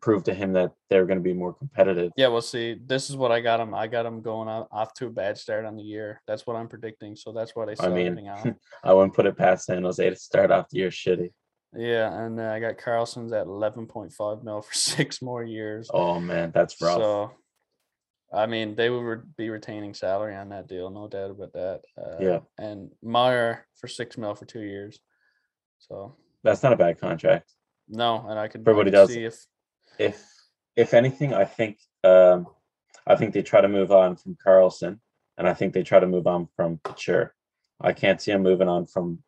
prove to him that they're going to be more competitive. Yeah, we'll see. This is what I got him. I got him going off to a bad start on the year. That's what I'm predicting. So that's why they start everything on. I wouldn't put it past San Jose to start off the year shitty. Yeah, and I got Karlsson's at $11.5 million for 6 more years. Oh, man, that's rough. So, I mean, they would be retaining salary on that deal. No doubt about that. And Meier for $6 million for 2 years. So that's not a bad contract. No, and I could see if anything, I think they try to move on from Karlsson, and I think they try to move on from Couture. I can't see him moving on from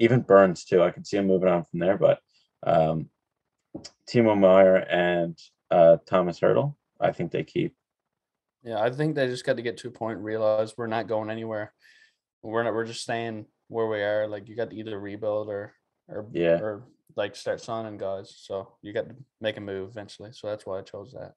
even Burns too. I can see him moving on from there, but Timo Meier and Thomas Hertl, I think they keep. Yeah, I think they just got to get to a point, realize we're not going anywhere. We're just staying where we are. Like, you got to either rebuild or like start signing guys, so you got to make a move eventually. So that's why I chose that.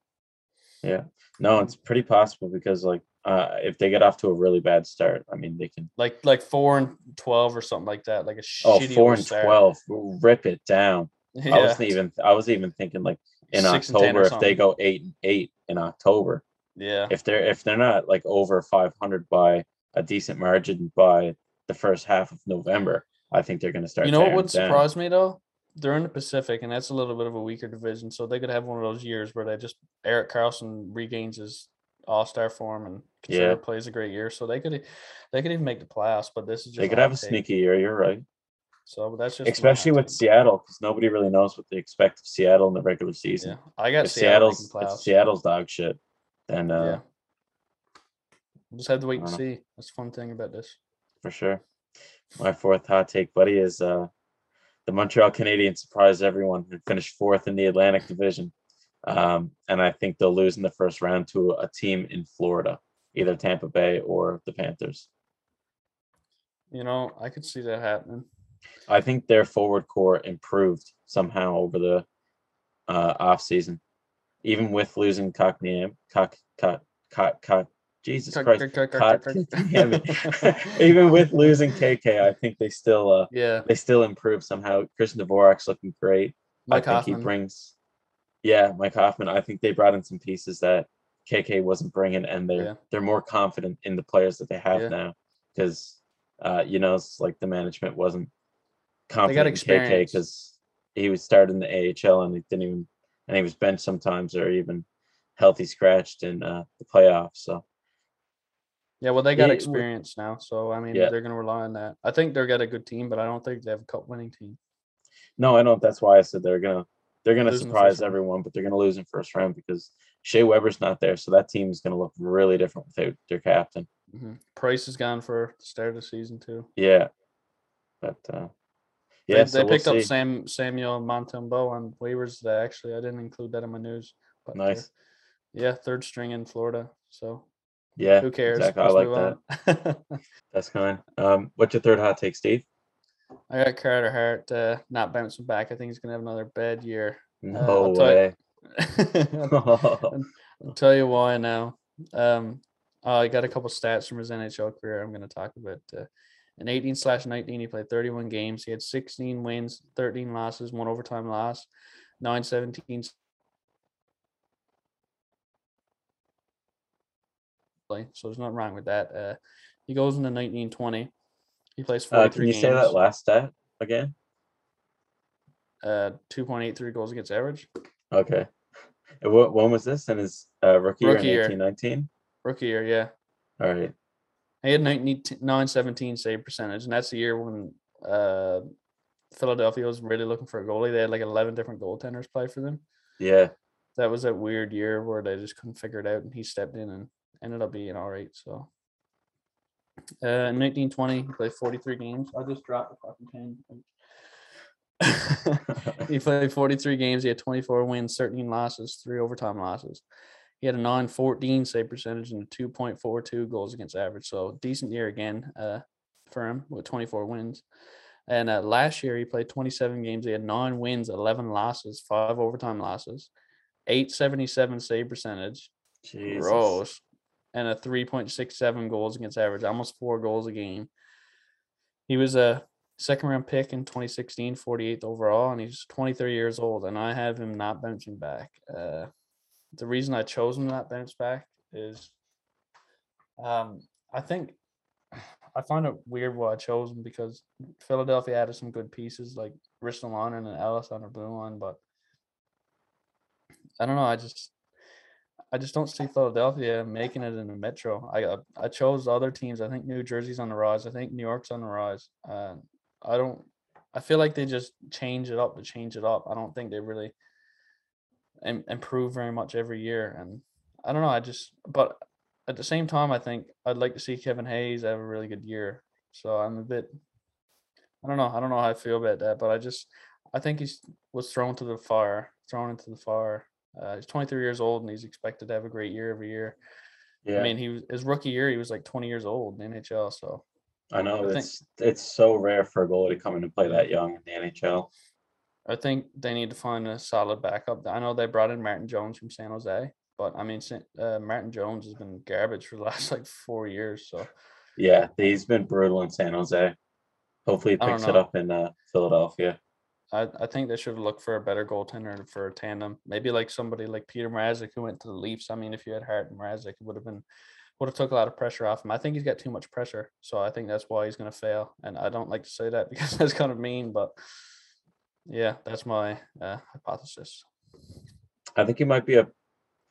Yeah, no, it's pretty possible because if they get off to a really bad start, I mean, they can like 4-12 or something like that, like a shitty 4-12 start. Rip it down. Yeah. I wasn't even thinking like in 6-10 October if they go 8-8 in October. Yeah, if they're not like over 500 by a decent margin by the first half of November, I think they're going to start. You know what would surprise me though? They're in the Pacific, and that's a little bit of a weaker division. So they could have one of those years where they just Erik Karlsson regains his all-star form and plays a great year. So they could even make the playoffs. But this is just they could have a sneaky year. You're right. So that's just especially with Seattle, because nobody really knows what they expect of Seattle in the regular season. Yeah, I got Seattle's dog shit. Then we'll just have to wait and see. That's the fun thing about this. For sure. My fourth hot take, buddy, is the Montreal Canadiens surprised everyone and finished fourth in the Atlantic Division. And I think they'll lose in the first round to a team in Florida, either Tampa Bay or the Panthers. You know, I could see that happening. I think their forward core improved somehow over the offseason, even with losing Cockney. Jesus Christ. Even with losing KK, I think they still improve somehow. Christian Dvorak's looking great. Mike Hoffman. I think they brought in some pieces that KK wasn't bringing, and they're more confident in the players that they have now because it's like the management wasn't confident in KK because he would start in the AHL and he was benched sometimes or even healthy scratched in the playoffs. So yeah, well, they got experience now, so I mean, they're going to rely on that. I think they've got a good team, but I don't think they have a cup-winning team. No, I don't. That's why I said they're going to surprise everyone, but they're going to lose in first round because Shea Weber's not there, so that team is going to look really different without their captain. Mm-hmm. Price is gone for the start of the season too. Yeah, But yeah, they picked up Samuel Montembeau on waivers today. Actually, I didn't include that in my news. But nice. Yeah, third string in Florida. So yeah, who cares? Exactly. I like that. That's kind. What's your third hot take, Steve? I got Carter Hart not bouncing back. I think he's gonna have another bad year. No way. I'll tell you why now. I got a couple stats from his NHL career. I'm going to talk about in 18/19. He played 31 games. He had 16 wins, 13 losses, one overtime loss, 9-17. So there's nothing wrong with that. He goes into 19/20. He plays 43 games. Can you say that last stat again? 2.83 goals against average. Okay. When was this? In his rookie year, 18/19? Rookie year, yeah. All right. He had 9.17 save percentage, and that's the year when Philadelphia was really looking for a goalie. They had like 11 different goaltenders play for them. Yeah. That was that weird year where they just couldn't figure it out, and he stepped in and ended up being all right. So in 19/20, he played 43 games. I'll just drop the fucking pen. He played 43 games. He had 24 wins, 13 losses, 3 overtime losses. He had a 9.14 save percentage and a 2.42 goals against average. So decent year again for him with 24 wins. And last year he played 27 games. He had 9 wins, 11 losses, 5 overtime losses, 8.77 save percentage. Jesus. Gross. And a 3.67 goals against average, almost 4 goals a game. He was a second-round pick in 2016, 48th overall, and he's 23 years old, and I have him not bouncing back. The reason I chose him not bounce back is I find it weird why I chose him, because Philadelphia added some good pieces like Ristolainen and Alexander Blue, but I don't know. I just don't see Philadelphia making it in the Metro. I chose other teams. I think New Jersey's on the rise. I think New York's on the rise. I feel like they just change it up. I don't think they really improve very much every year. And I don't know. But at the same time, I think I'd like to see Kevin Hayes have a really good year. So I'm a bit, I don't know how I feel about that, but I think he was thrown into the fire. He's 23 years old and he's expected to have a great year every year. Yeah. I mean, his rookie year, he was like 20 years old in the NHL. So I know it's so rare for a goalie to come in and play that young in the NHL. I think they need to find a solid backup. I know they brought in Martin Jones from San Jose, but I mean, Martin Jones has been garbage for the last like 4 years. So yeah, he's been brutal in San Jose. Hopefully he picks it up in Philadelphia. I think they should look for a better goaltender for a tandem. Maybe like somebody like Peter Mrazek, who went to the Leafs. I mean, if you had Hart and Mrazek, it would have took a lot of pressure off him. I think he's got too much pressure, so I think that's why he's going to fail. And I don't like to say that because that's kind of mean, but yeah, that's my hypothesis. I think he might be a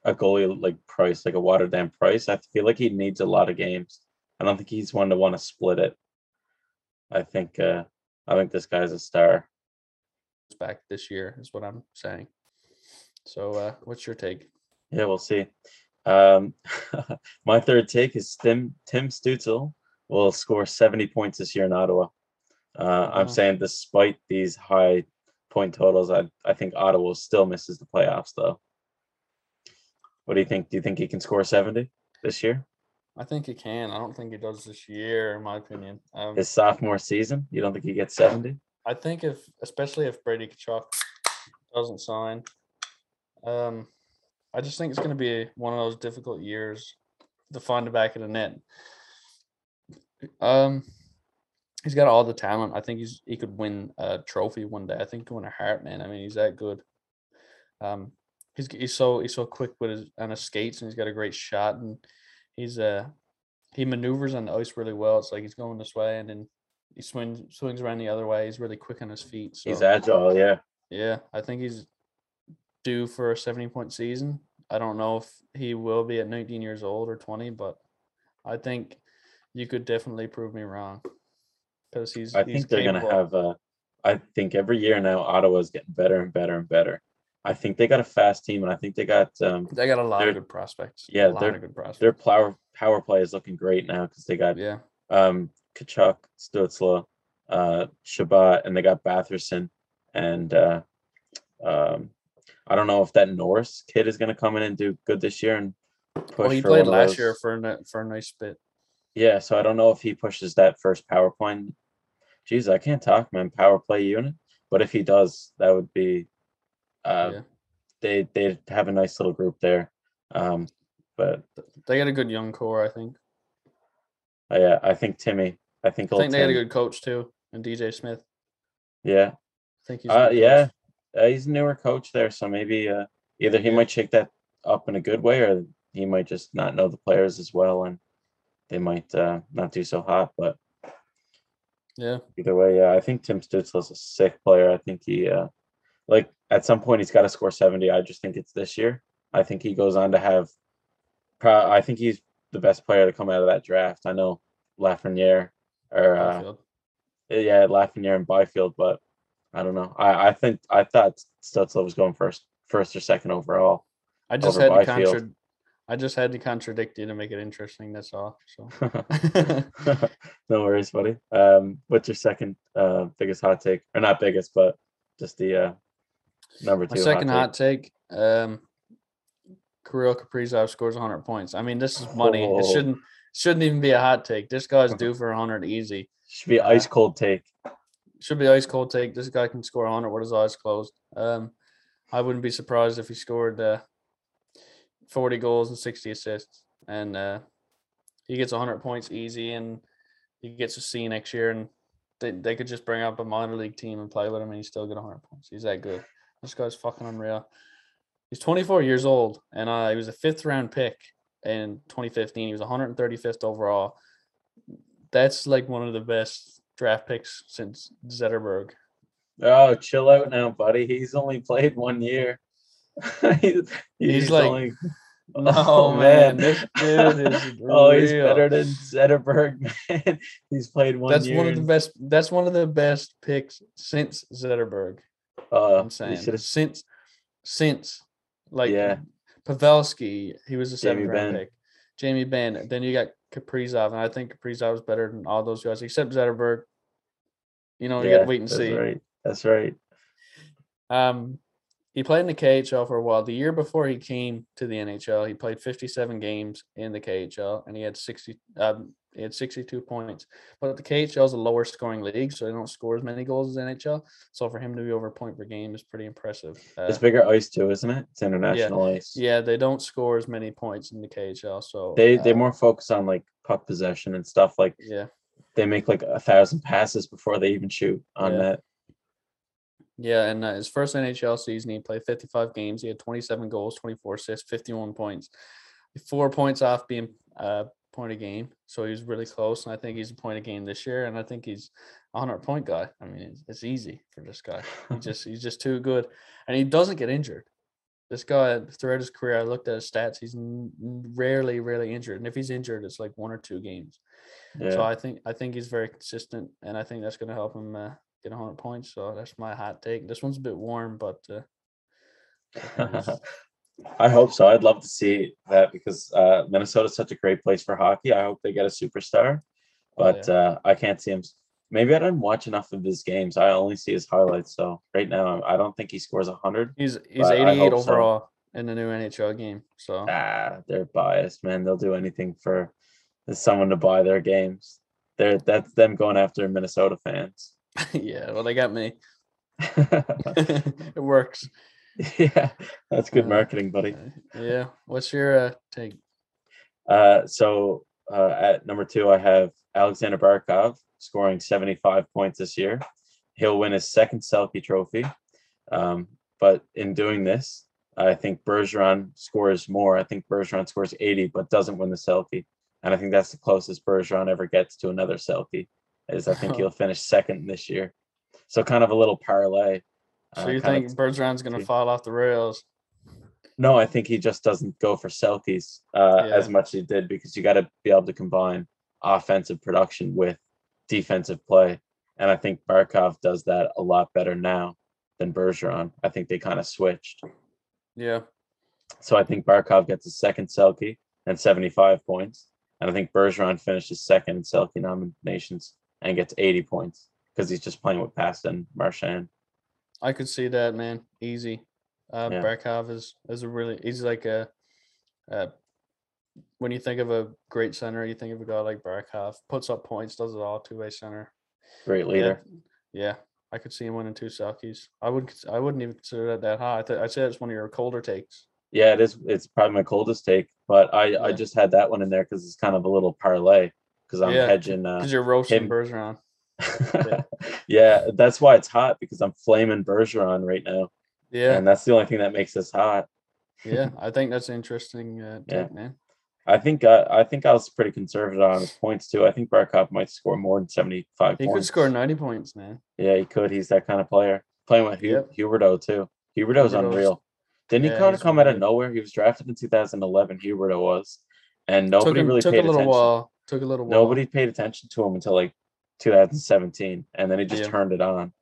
goalie like Price, like a watered down Price. I feel like he needs a lot of games. I don't think he's one to want to split it. I think this guy's a star. Back this year is what I'm saying. So what's your take? Yeah, we'll see. My third take is Tim Stützle will score 70 points this year in Ottawa. I'm saying despite these high point totals, I think Ottawa still misses the playoffs though. What do you think? Do you think he can score 70 this year? I think he can. I don't think he does this year, in my opinion. His sophomore season, you don't think he gets 70? I think especially if Brady Tkachuk doesn't sign, I just think it's going to be one of those difficult years to find the back of the net. He's got all the talent. I think he could win a trophy one day. I think he could win a Hart, man. I mean, he's that good. He's so quick with his skates, and he's got a great shot, and he maneuvers on the ice really well. It's like he's going this way, and then he swings around the other way. He's really quick on his feet. So. He's agile, yeah. Yeah, I think he's due for a 70-point season. I don't know if he will be at 19 years old or 20, but I think you could definitely prove me wrong because he's. I think every year now, Ottawa's getting better and better and better. I think they got a fast team, and I think they got a lot of good prospects. Yeah, their power play is looking great now because they got Tkachuk, Stützle, Shabbat, and they got Batherson, and I don't know if that Norris kid is going to come in and do good this year and push. Well, he played last year for a nice bit. Yeah, so I don't know if he pushes that first power play. Jeez, I can't talk, man. Power play unit, but if he does, that would be. Yeah. They have a nice little group there, but they got a good young core, I think. Yeah, I think Timmy. I think they had a good coach too, and DJ Smith. Yeah, I think he's. He's a newer coach there, so maybe either he might shake that up in a good way, or he might just not know the players as well, and they might not do so hot. But yeah, either way, yeah, I think Tim Stützle is a sick player. I think he like at some point he's got to score 70. I just think it's this year. I think he goes on to have. I think he's the best player to come out of that draft. I know Lafreniere or Lafreniere and Byfield, but. I don't know. I thought Stützle was going first or second overall. I just had to contradict you to make it interesting. That's all. So no worries, buddy. What's your second biggest hot take? Or not biggest, but just the number two. My second hot take. Kirill Kaprizov scores 100 points. I mean, this is money. Oh. It shouldn't even be a hot take. This guy's due for 100 easy. Should be ice cold take. Should be ice cold take. This guy can score 100 with his eyes closed. I wouldn't be surprised if he scored 40 goals and 60 assists. And he gets 100 points easy, and he gets a C next year. And they could just bring up a minor league team and play with him, and he's still get 100 points. He's that good. This guy's fucking unreal. He's 24 years old, and he was a fifth-round pick in 2015. He was 135th overall. That's like one of the best draft picks since Zetterberg. Oh, chill out now, buddy. He's only played 1 year. he's like, only... man, this dude is real. Oh, he's better than Zetterberg, man. He's played one. That's year. That's one of the best picks since Zetterberg. I'm saying Pavelski, he was a 7th round pick. Jamie Benn. Then you got Kaprizov, and I think Kaprizov is better than all those guys except Zetterberg. You know, you got to wait and see. Right. That's right. He played in the KHL for a while. The year before he came to the NHL, he played 57 games in the KHL, and he had 62 points. But the KHL is a lower scoring league, so they don't score as many goals as NHL. So for him to be over a point per game is pretty impressive. It's bigger ice too, isn't it? It's international ice. Yeah, they don't score as many points in the KHL, so they more focus on like puck possession and stuff. Like they make like 1,000 passes before they even shoot on net. Yeah, and his first NHL season, he played 55 games. He had 27 goals, 24 assists, 51 points, 4 points off being point a game. So he was really close, and I think he's a point a game this year. And I think he's a 100-point guy. I mean, it's easy for this guy. He's just too good, and he doesn't get injured. This guy throughout his career, I looked at his stats. He's rarely injured, and if he's injured, it's like 1 or 2 games. Yeah. So I think he's very consistent, and I think that's going to help him. Get 100 points, so that's my hot take. This one's a bit warm, but I hope so. I'd love to see that because Minnesota's such a great place for hockey. I hope they get a superstar, but I can't see him. Maybe I didn't watch enough of his games. I only see his highlights. So right now, I don't think he scores 100. He's 88 overall in the new NHL game. So they're biased, man. They'll do anything for someone to buy their games. That's them going after Minnesota fans. Yeah, well, they got me. It works. Yeah, that's good marketing, buddy. Yeah. What's your take? So at number 2, I have Alexander Barkov scoring 75 points this year. He'll win his second Selke Trophy. But in doing this, I think Bergeron scores more. I think Bergeron scores 80, but doesn't win the Selke. And I think that's the closest Bergeron ever gets to another Selke. Is I think he'll finish second this year. So kind of a little parlay. So you think Bergeron's going to fall off the rails? No, I think he just doesn't go for Selkies as much as he did because you got to be able to combine offensive production with defensive play. And I think Barkov does that a lot better now than Bergeron. I think they kind of switched. Yeah. So I think Barkov gets his second Selke and 75 points. And I think Bergeron finishes second in Selke nominations and gets 80 points. because he's just playing with Paston, Marchand. I could see that, man. Easy. Brekov is a really – he's like a when you think of a great center, you think of a guy like Brekov. Puts up points, does it all, two-way center. Great leader. Yeah, I could see him winning two Selkies. I wouldn't even consider that that high. I'd say it's one of your colder takes. Yeah, it is. It's probably my coldest take, but I just had that one in there because it's kind of a little parlay because I'm hedging. Because you're roasting Bergeron. Yeah, that's why it's hot, because I'm flaming Bergeron right now. Yeah, and that's the only thing that makes us hot. Yeah, I think that's interesting. Take, man. I think I was pretty conservative on his points too. I think Barkov might score more than 75 points. He could score 90 points, man. Yeah, he could. He's that kind of player. Playing with Huberdeau too. Huberdeau's unreal. Didn't he kind of come out of nowhere? He was drafted in 2011. Huberdeau was, and nobody really paid attention. Took a little while. Nobody paid attention to him until like 2017, and then he just turned it on.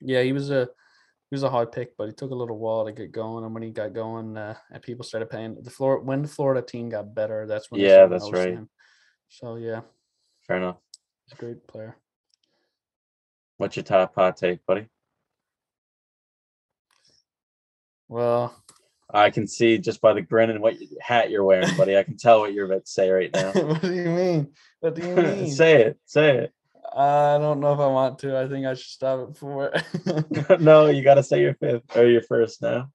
Yeah, he was a high pick, but it took a little while to get going. And when he got going, and people started paying when the Florida team got better, that's when. Yeah, that's right. Him. So yeah, fair enough. He's a great player. What's your top hot take, buddy? Well, I can see just by the grin and what hat you're wearing, buddy. I can tell what you're about to say right now. What do you mean? What do you mean? Say it. I don't know if I want to. I think I should stop it for it. No, you got to say your fifth or your first now.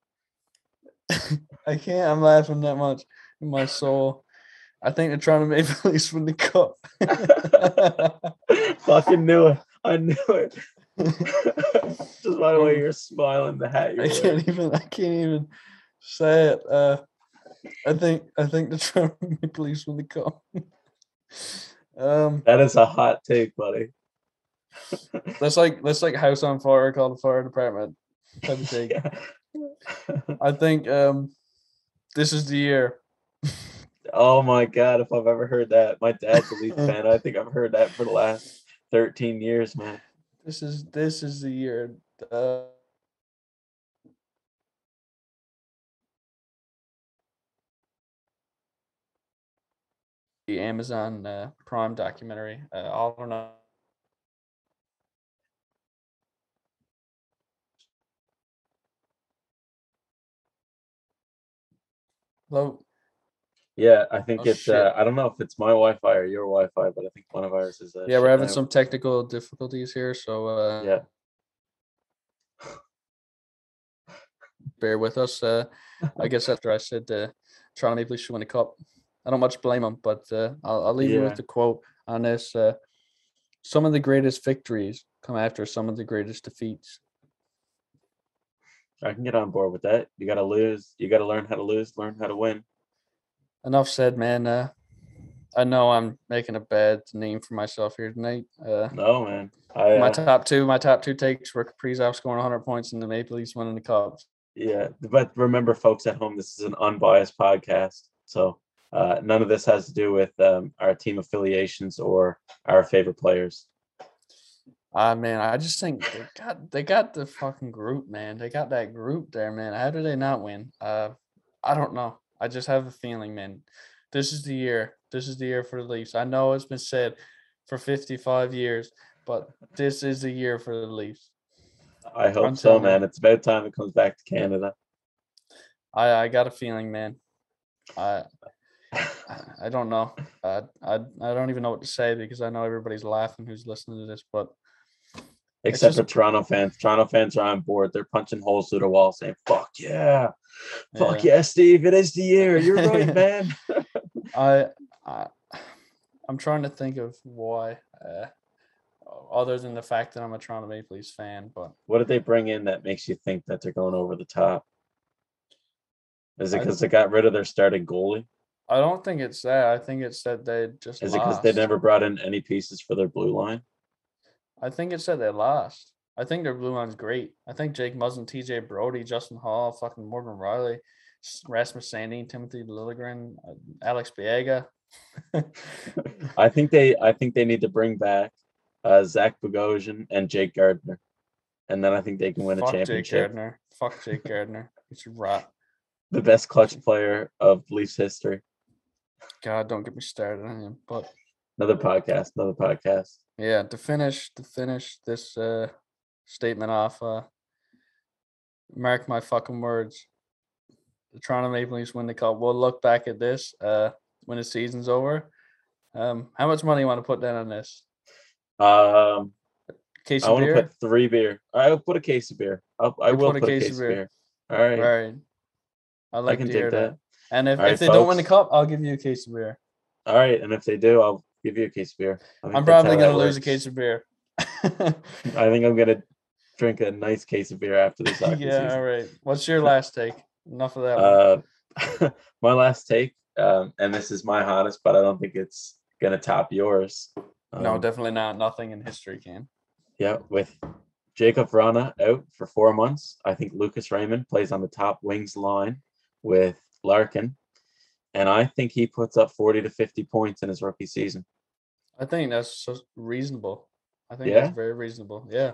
I can't. I'm laughing that much in my soul. I think they're trying to make Maple Leafs win the cup. Fucking knew it. I knew it. Just by the way you're smiling, the hat you're wearing. I can't even say it. I think they're trying to make Maple Leafs win the cup. That is a hot take, buddy. That's like house on fire, call the fire department type of take. Yeah. I think this is the year. Oh my God, if I've ever heard that. My dad's a Leafs fan. I think I've heard that for the last 13 years, man. This is the year. The Amazon Prime documentary. All or Nothing. Hello. Yeah, I think it's. I don't know if it's my Wi-Fi or your Wi-Fi, but I think one of ours is. Yeah, we're having some technical difficulties here, so. Bear with us. I guess after I said, "Toronto Maple Leafs should win a cup," I don't much blame him, but I'll leave you with the quote on this. Some of the greatest victories come after some of the greatest defeats. I can get on board with that. You got to lose. You got to learn how to lose. Learn how to win. Enough said, man. I know I'm making a bad name for myself here tonight. No, man. My top two takes were Kaprizov scoring 100 points and the Maple Leafs winning the cup. Yeah, but remember, folks at home, this is an unbiased podcast, so none of this has to do with our team affiliations or our favorite players. Man, I just think they got the fucking group, man. They got that group there, man. How do they not win? I don't know. I just have a feeling, man. This is the year. This is the year for the Leafs. I know it's been said for 55 years, but this is the year for the Leafs. I hope so, man. It's about time it comes back to Canada. I got a feeling, man. I don't know. I don't even know what to say because I know everybody's laughing who's listening to this, but except for Toronto fans. Toronto fans are on board. They're punching holes through the wall saying, fuck yeah. Fuck yeah, Steve. It is the year. You're right, man. I'm trying to think of why, other than the fact that I'm a Toronto Maple Leafs fan. But what did they bring in that makes you think that they're going over the top? Is it because they got rid of their starting goalie? I don't think it's that. I think it's that they just Is it because they never brought in any pieces for their blue line? I think it said they lost. I think their blue line's great. I think Jake Muzzin, TJ Brody, Justin Hall, fucking Morgan Riley, Rasmus Sandin, Timothy Liljegren, Alex Biega. I think they need to bring back Zach Bogosian and Jake Gardner, and then I think they can win a championship. Fuck Jake Gardner. It's rot. The best clutch player of Leafs history. God, don't get me started on him, but. Another podcast. Yeah, to finish this statement off, mark my fucking words. The Toronto Maple Leafs win the cup. We'll look back at this when the season's over. How much money you want to put down on this? Case of beer? I want to put 3 beer. I'll put a case of beer. I will put a case of beer. All right. I can take that. And if they don't win the cup, I'll give you a case of beer. All right. And if they do, I'll give you a case of beer. I'm probably going to lose a case of beer. I think I'm going to drink a nice case of beer after this hockey season. All right. What's your last take? Enough of that. My last take, and this is my hottest, but I don't think it's going to top yours. No, definitely not. Nothing in history can. Yeah, with Jacob Vrana out for 4 months, I think Lucas Raymond plays on the top wings line with Larkin, and I think he puts up 40 to 50 points in his rookie season. I think that's reasonable. That's very reasonable. Yeah.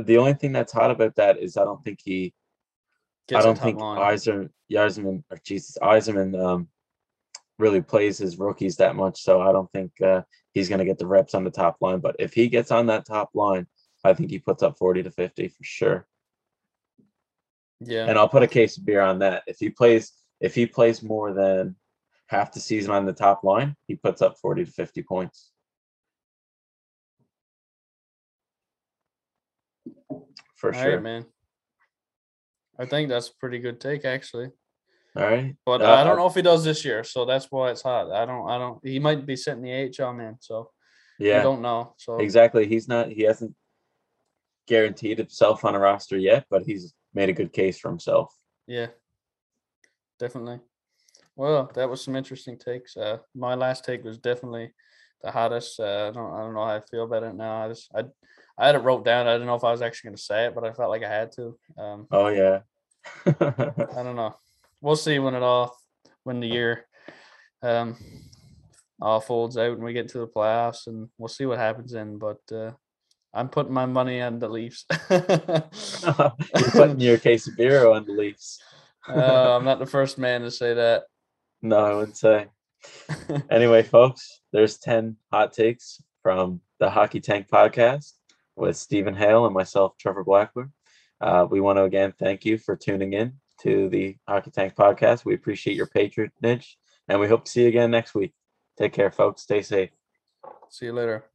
The only thing that's hot about that is I don't think he gets Yzerman really plays his rookies that much, so I don't think he's going to get the reps on the top line. But if he gets on that top line, I think he puts up 40 to 50 for sure. Yeah. And I'll put a case of beer on that. If he plays more than half the season on the top line, he puts up 40 to 50 points. For sure. All right, man. I think that's a pretty good take, actually. All right. But I don't know if he does this year, so that's why it's hot. I don't he might be sitting the AHL, man, so yeah. I don't know. So exactly. He hasn't guaranteed himself on a roster yet, but he's made a good case for himself. Yeah. Definitely. Well, that was some interesting takes. My last take was definitely the hottest. I don't know how I feel about it now. I had it wrote down. I didn't know if I was actually going to say it, but I felt like I had to. Oh yeah. I don't know. We'll see when the year all folds out and we get to the playoffs, and we'll see what happens then. But I'm putting my money on the Leafs. You're putting your case of beer on the Leafs. I'm not the first man to say that. No, I wouldn't say. Anyway, folks, there's 10 hot takes from the Hockey Tank podcast with Stephen Hale and myself, Trevor Blackler. We want to again thank you for tuning in to the Hockey Tank podcast. We appreciate your patronage, and we hope to see you again next week. Take care, folks. Stay safe. See you later.